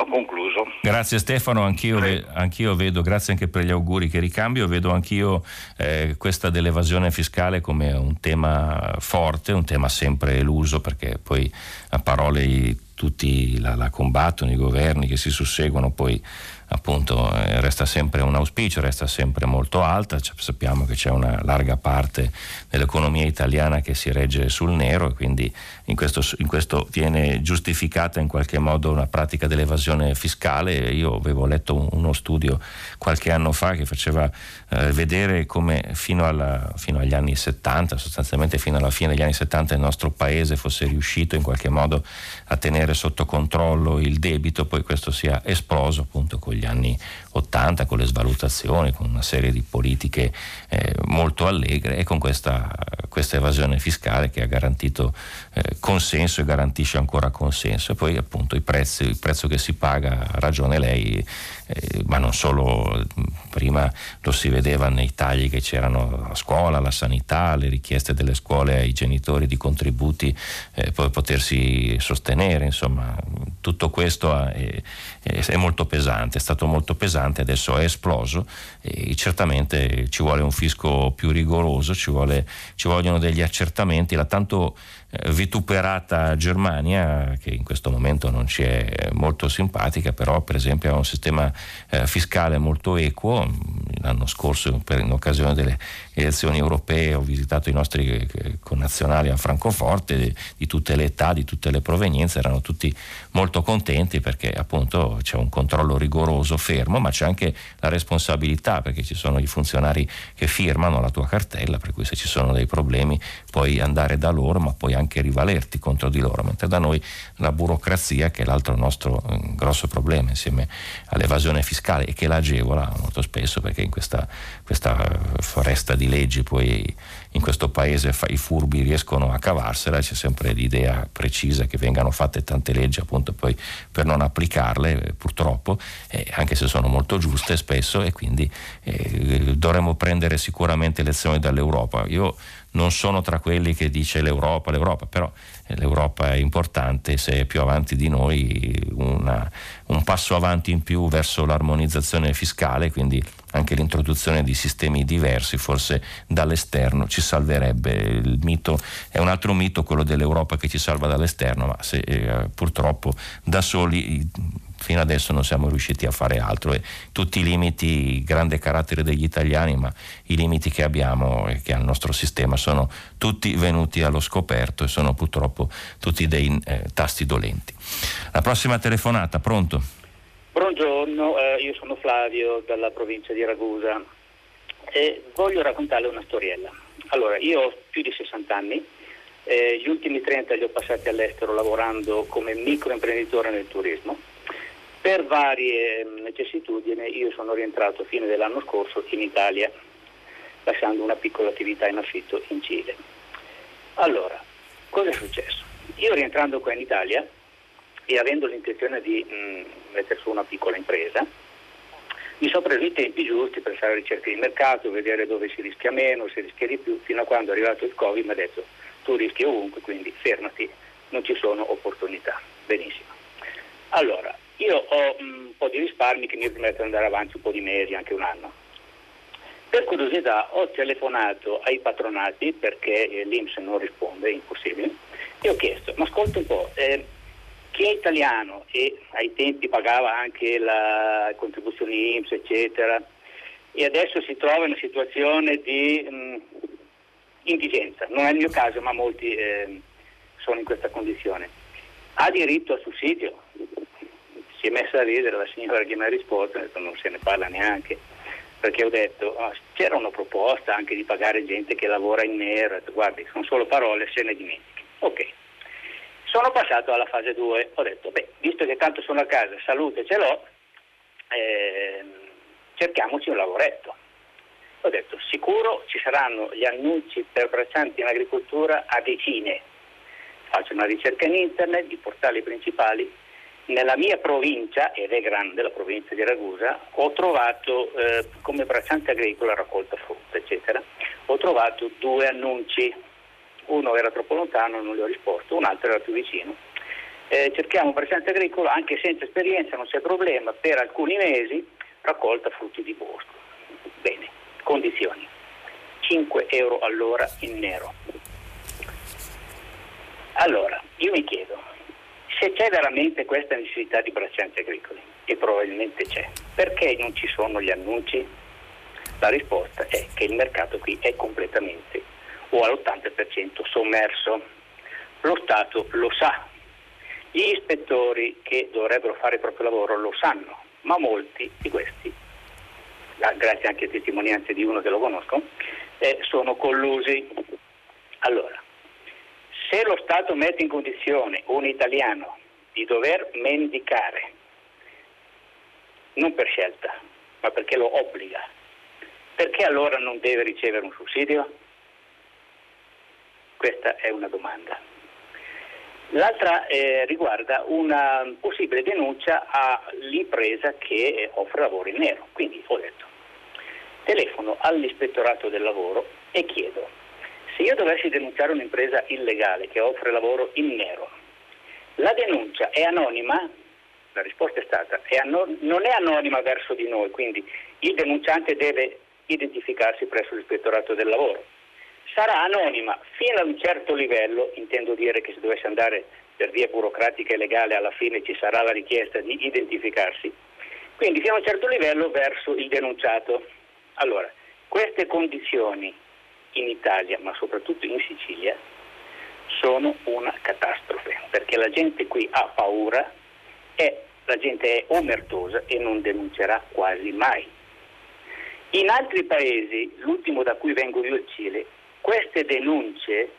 Ho concluso. Grazie Stefano, anch'io, ve, anch'io vedo, grazie anche per gli auguri che ricambio, vedo anch'io eh, questa dell'evasione fiscale come un tema forte, un tema sempre eluso, perché poi a parole tutti la, la combattono, i governi che si susseguono, poi appunto eh, resta sempre un auspicio, resta sempre molto alta, cioè, sappiamo che c'è una larga parte dell'economia italiana che si regge sul nero e quindi in questo, in questo viene giustificata in qualche modo una pratica dell'evasione fiscale. Io avevo letto un, uno studio qualche anno fa che faceva eh, vedere come fino, alla, fino agli anni settanta, sostanzialmente fino alla fine degli anni settanta, il nostro paese fosse riuscito in qualche modo a tenere sotto controllo il debito, poi questo sia esploso appunto con gli anni ottanta, con le svalutazioni, con una serie di politiche eh, molto allegre e con questa, questa evasione fiscale che ha garantito eh, consenso e garantisce ancora consenso. E poi appunto i prezzi, il prezzo che si paga, ha ragione lei, eh, ma non solo, prima lo si vedeva nei tagli che c'erano alla scuola, alla sanità, le richieste delle scuole ai genitori di contributi eh, per potersi sostenere, insomma tutto questo è, è molto pesante, è stato molto pesante, adesso è esploso e certamente ci vuole un fisco più rigoroso, ci, vuole, ci vogliono degli accertamenti. La tanto vituperata Germania, che in questo momento non ci è molto simpatica, però per esempio ha un sistema eh, fiscale molto equo. L'anno scorso, per, in occasione delle elezioni europee, ho visitato i nostri connazionali a Francoforte di, di tutte le età, di tutte le provenienze, erano tutti molto contenti perché appunto c'è un controllo rigoroso, fermo, ma c'è anche la responsabilità, perché ci sono i funzionari che firmano la tua cartella, per cui se ci sono dei problemi puoi andare da loro, ma poi anche rivalerti contro di loro, mentre da noi la burocrazia, che è l'altro nostro grosso problema insieme all'evasione fiscale e che l'agevola molto spesso, perché in questa, questa foresta di leggi poi in questo paese i furbi riescono a cavarsela, c'è sempre l'idea precisa che vengano fatte tante leggi appunto poi per non applicarle, purtroppo, eh, anche se sono molto giuste spesso, e quindi eh, dovremmo prendere sicuramente lezioni dall'Europa. Io non sono tra quelli che dice l'Europa, l'Europa, però l'Europa è importante se è più avanti di noi, una, un passo avanti in più verso l'armonizzazione fiscale, quindi anche l'introduzione di sistemi diversi forse dall'esterno ci salverebbe. Il mito è un altro mito, quello dell'Europa che ci salva dall'esterno, ma se, eh, purtroppo da soli fino adesso non siamo riusciti a fare altro, e tutti i limiti, il grande carattere degli italiani, ma i limiti che abbiamo e che ha il nostro sistema sono tutti venuti allo scoperto e sono purtroppo tutti dei eh, tasti dolenti. La prossima telefonata, pronto? Buongiorno, eh, io sono Flavio dalla provincia di Ragusa e voglio raccontarle una storiella. Allora, io ho più di sessanta anni, eh, gli ultimi trenta li ho passati all'estero lavorando come microimprenditore nel turismo. Per varie vicissitudini io sono rientrato a fine dell'anno scorso in Italia, lasciando una piccola attività in affitto in Cile. Allora, cosa è successo? Io rientrando qua in Italia e avendo l'intenzione di mh, mettere su una piccola impresa, mi sono preso i tempi giusti per fare ricerche di mercato, vedere dove si rischia meno, si rischia di più, fino a quando è arrivato il Covid mi ha detto tu rischi ovunque, quindi fermati, non ci sono opportunità. Benissimo. Allora, io ho un po' di risparmi che mi permettono di andare avanti un po' di mesi, anche un anno. Per curiosità ho telefonato ai patronati, perché l'I N P S non risponde, è impossibile, e ho chiesto, ma ascolta un po', eh, chi è italiano e ai tempi pagava anche la contribuzione I N P S, eccetera, e adesso si trova in una situazione di mh, indigenza, non è il mio caso, ma molti eh, sono in questa condizione, ha diritto al sussidio? Si è messa a ridere la signora che mi ha risposto, ha detto non se ne parla neanche, perché ho detto oh, c'era una proposta anche di pagare gente che lavora in nero, ho detto, guardi sono solo parole, se ne dimentichi. Ok, sono passato alla fase due, ho detto beh, visto che tanto sono a casa, salute ce l'ho, eh, cerchiamoci un lavoretto. Ho detto sicuro ci saranno gli annunci per braccianti in agricoltura a decine, faccio una ricerca in internet, i portali principali, nella mia provincia, ed è grande la provincia di Ragusa, ho trovato eh, come bracciante agricola, raccolta frutta eccetera, ho trovato due annunci, uno era troppo lontano, non gli ho risposto, un altro era più vicino. Eh, cerchiamo bracciante agricolo anche senza esperienza, non c'è problema, per alcuni mesi raccolta frutti di bosco. Bene, condizioni: cinque euro all'ora in nero. Allora, io mi chiedo, se c'è veramente questa necessità di braccianti agricoli, e probabilmente c'è, perché non ci sono gli annunci? La risposta è che il mercato qui è completamente o all'ottanta per cento sommerso. Lo Stato lo sa, gli ispettori che dovrebbero fare il proprio lavoro lo sanno, ma molti di questi, grazie anche a testimonianze di uno che lo conosco, eh, sono collusi. Allora, se lo Stato mette in condizione un italiano di dover mendicare, non per scelta, ma perché lo obbliga, perché allora non deve ricevere un sussidio? Questa è una domanda. L'altra eh, riguarda una possibile denuncia all'impresa che offre lavoro in nero. Quindi ho detto, telefono all'ispettorato del lavoro e chiedo, se io dovessi denunciare un'impresa illegale che offre lavoro in nero, la denuncia è anonima? La risposta è stata, è anon- non è anonima verso di noi, quindi il denunciante deve identificarsi presso l'ispettorato del lavoro. Sarà anonima fino a un certo livello, intendo dire che se dovesse andare per via burocratica e legale alla fine ci sarà la richiesta di identificarsi, quindi fino a un certo livello verso il denunciato. Allora, queste condizioni in Italia, ma soprattutto in Sicilia, sono una catastrofe, perché la gente qui ha paura, e la gente è omertosa e non denuncerà quasi mai. In altri paesi, l'ultimo da cui vengo io, il Cile, queste denunce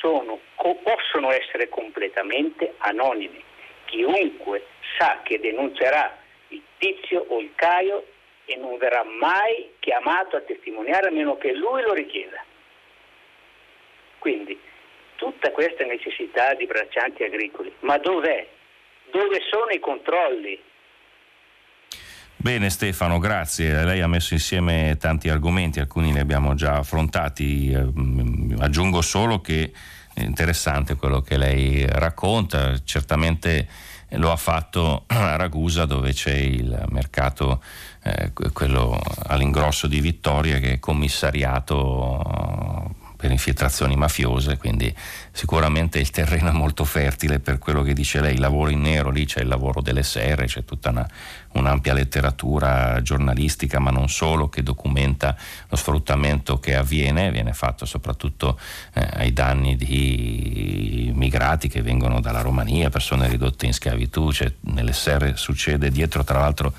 sono, possono essere completamente anonime. Chiunque sa che denuncerà il tizio o il caio e non verrà mai chiamato a testimoniare a meno che lui lo richieda. Quindi tutta questa necessità di braccianti agricoli, ma dov'è? Dove sono i controlli? Bene Stefano, grazie. Lei ha messo insieme tanti argomenti, alcuni li abbiamo già affrontati. Aggiungo solo che è interessante quello che lei racconta, certamente lo ha fatto a Ragusa, dove c'è il mercato, eh, quello all'ingrosso di Vittoria, che è commissariato per infiltrazioni mafiose, quindi sicuramente il terreno è molto fertile per quello che dice lei, il lavoro in nero. Lì c'è il lavoro delle serre, c'è tutta una, un'ampia letteratura giornalistica, ma non solo, che documenta lo sfruttamento che avviene, viene fatto soprattutto eh, ai danni di migrati che vengono dalla Romania, persone ridotte in schiavitù, cioè, nelle serre succede, dietro tra l'altro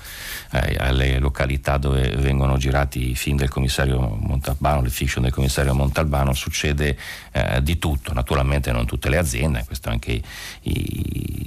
eh, alle località dove vengono girati i film del commissario Montalbano, le fiction del commissario Montalbano, succede eh, di tutto, naturalmente non tutte le aziende, questo anche i,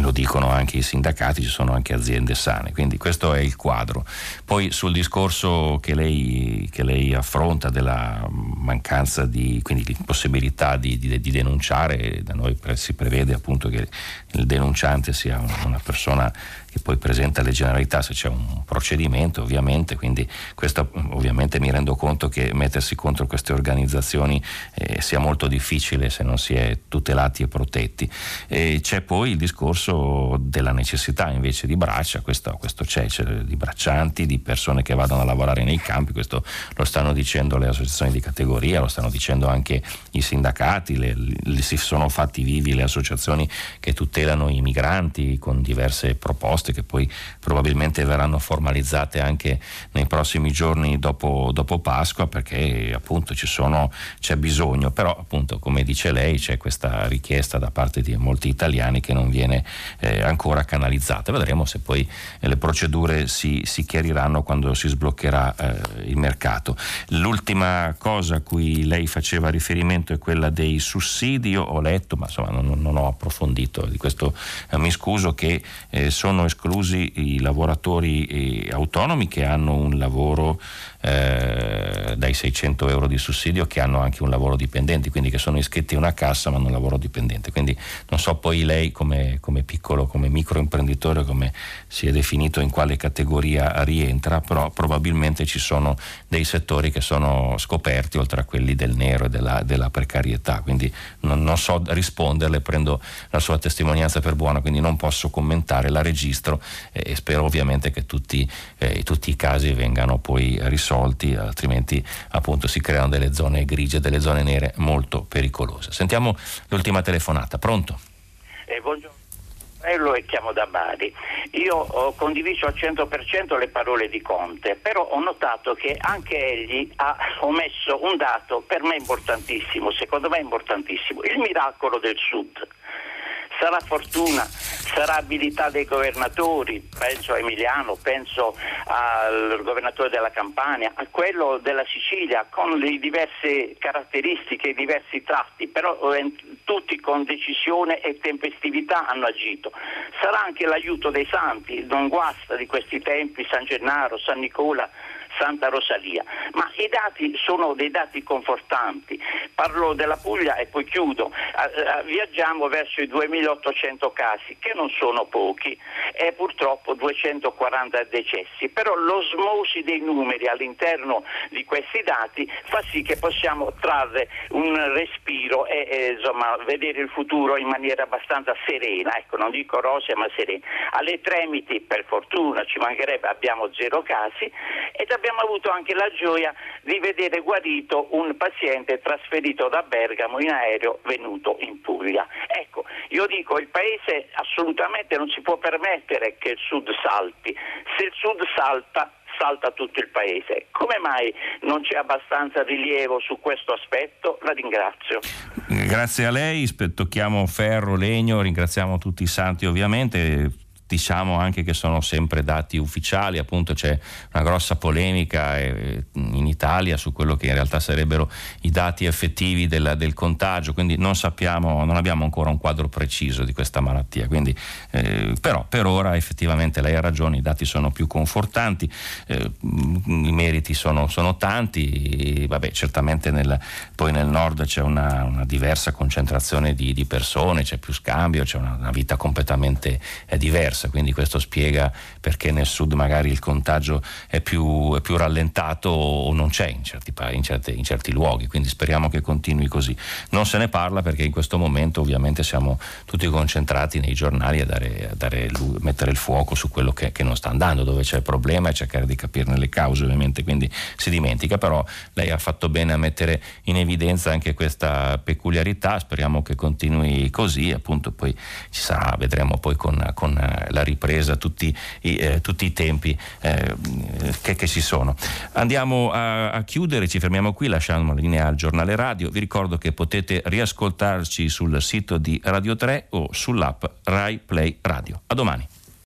lo dicono anche i sindacati, ci sono anche aziende sane, quindi questo è il quadro. Poi sul discorso che lei, che lei affronta della mancanza di, quindi di possibilità di, di, di denunciare, da noi si prevede appunto che il denunciante sia una persona che poi presenta le generalità se c'è un procedimento, ovviamente, quindi questo, ovviamente mi rendo conto che mettersi contro queste organizzazioni eh, sia molto difficile se non si è tutelati e protetti. E c'è poi il discorso della necessità invece di braccia, questo, questo c'è, c'è di braccianti, di persone che vadano a lavorare nei campi, questo lo stanno dicendo le associazioni di categoria, lo stanno dicendo anche i sindacati, le, le, si sono fatti vivi le associazioni che tutelano i migranti con diverse proposte che poi probabilmente verranno formalizzate anche nei prossimi giorni dopo, dopo Pasqua, perché appunto ci sono, c'è bisogno, però appunto come dice lei c'è questa richiesta da parte di molti italiani che non viene eh, ancora canalizzata. Vedremo se poi le procedure si, si chiariranno quando si sbloccherà eh, il mercato. L'ultima cosa a cui lei faceva riferimento è quella dei sussidi. Ho letto, ma insomma non, non ho approfondito di questo, eh, mi scuso, che eh, sono esclusi i lavoratori autonomi che hanno un lavoro eh, dai seicento euro di sussidio, che hanno anche un lavoro dipendente, quindi che sono iscritti a una cassa ma hanno un lavoro dipendente, quindi non so poi lei come, come come piccolo, come microimprenditore, come si è definito, in quale categoria rientra, però probabilmente ci sono dei settori che sono scoperti oltre a quelli del nero e della, della precarietà, quindi non, non so risponderle, prendo la sua testimonianza per buona, quindi non posso commentare, la registro eh, e spero ovviamente che tutti, eh, tutti i casi vengano poi risolti, altrimenti appunto si creano delle zone grigie, delle zone nere molto pericolose. Sentiamo l'ultima telefonata, pronto? Eh, buongiorno, lo chiamo da Bari. Io ho condiviso al cento per cento le parole di Conte, però ho notato che anche egli ha omesso un dato per me importantissimo, secondo me importantissimo, il miracolo del Sud. Sarà fortuna, sarà abilità dei governatori, penso a Emiliano, penso al governatore della Campania, a quello della Sicilia, con le diverse caratteristiche, i diversi tratti, però tutti con decisione e tempestività hanno agito. Sarà anche l'aiuto dei santi, non guasta di questi tempi, San Gennaro, San Nicola, Santa Rosalia, ma i dati sono dei dati confortanti. Parlo della Puglia e poi chiudo. Viaggiamo verso i duemilaottocento casi, che non sono pochi, e purtroppo duecentoquaranta decessi, però l'osmosi dei numeri all'interno di questi dati fa sì che possiamo trarre un respiro e, e insomma, vedere il futuro in maniera abbastanza serena, ecco, non dico rosea ma serena. Alle Tremiti per fortuna, ci mancherebbe, abbiamo zero casi, e abbiamo avuto anche la gioia di vedere guarito un paziente trasferito da Bergamo in aereo venuto in Puglia. Ecco, io dico, il paese assolutamente non si può permettere che il Sud salti. Se il Sud salta, salta tutto il paese. Come mai non c'è abbastanza rilievo su questo aspetto? La ringrazio. Grazie a lei, tocchiamo ferro, legno, ringraziamo tutti i santi ovviamente. Diciamo anche che sono sempre dati ufficiali, appunto c'è una grossa polemica in Italia su quello che in realtà sarebbero i dati effettivi del, del contagio, quindi non sappiamo, non abbiamo ancora un quadro preciso di questa malattia, quindi eh, però per ora effettivamente lei ha ragione, i dati sono più confortanti, eh, i meriti sono, sono tanti, vabbè, certamente nel, poi nel nord c'è una, una diversa concentrazione di, di persone, c'è più scambio, c'è una, una vita completamente eh, diversa. Quindi questo spiega perché nel sud magari il contagio è più, è più rallentato o non c'è in certi, in, certi, in certi luoghi, quindi speriamo che continui così. Non se ne parla perché in questo momento ovviamente siamo tutti concentrati nei giornali a, dare, a dare, mettere il fuoco su quello che, che non sta andando, dove c'è il problema, e cercare di capirne le cause ovviamente, quindi si dimentica, però lei ha fatto bene a mettere in evidenza anche questa peculiarità, speriamo che continui così, appunto poi ci sarà, vedremo poi con, con la ripresa, tutti i, eh, tutti i tempi eh, che, che ci sono. Andiamo a, a chiudere, ci fermiamo qui, lasciamo la linea al giornale radio. Vi ricordo che potete riascoltarci sul sito di Radio tre o sull'app Rai Play Radio. A domani.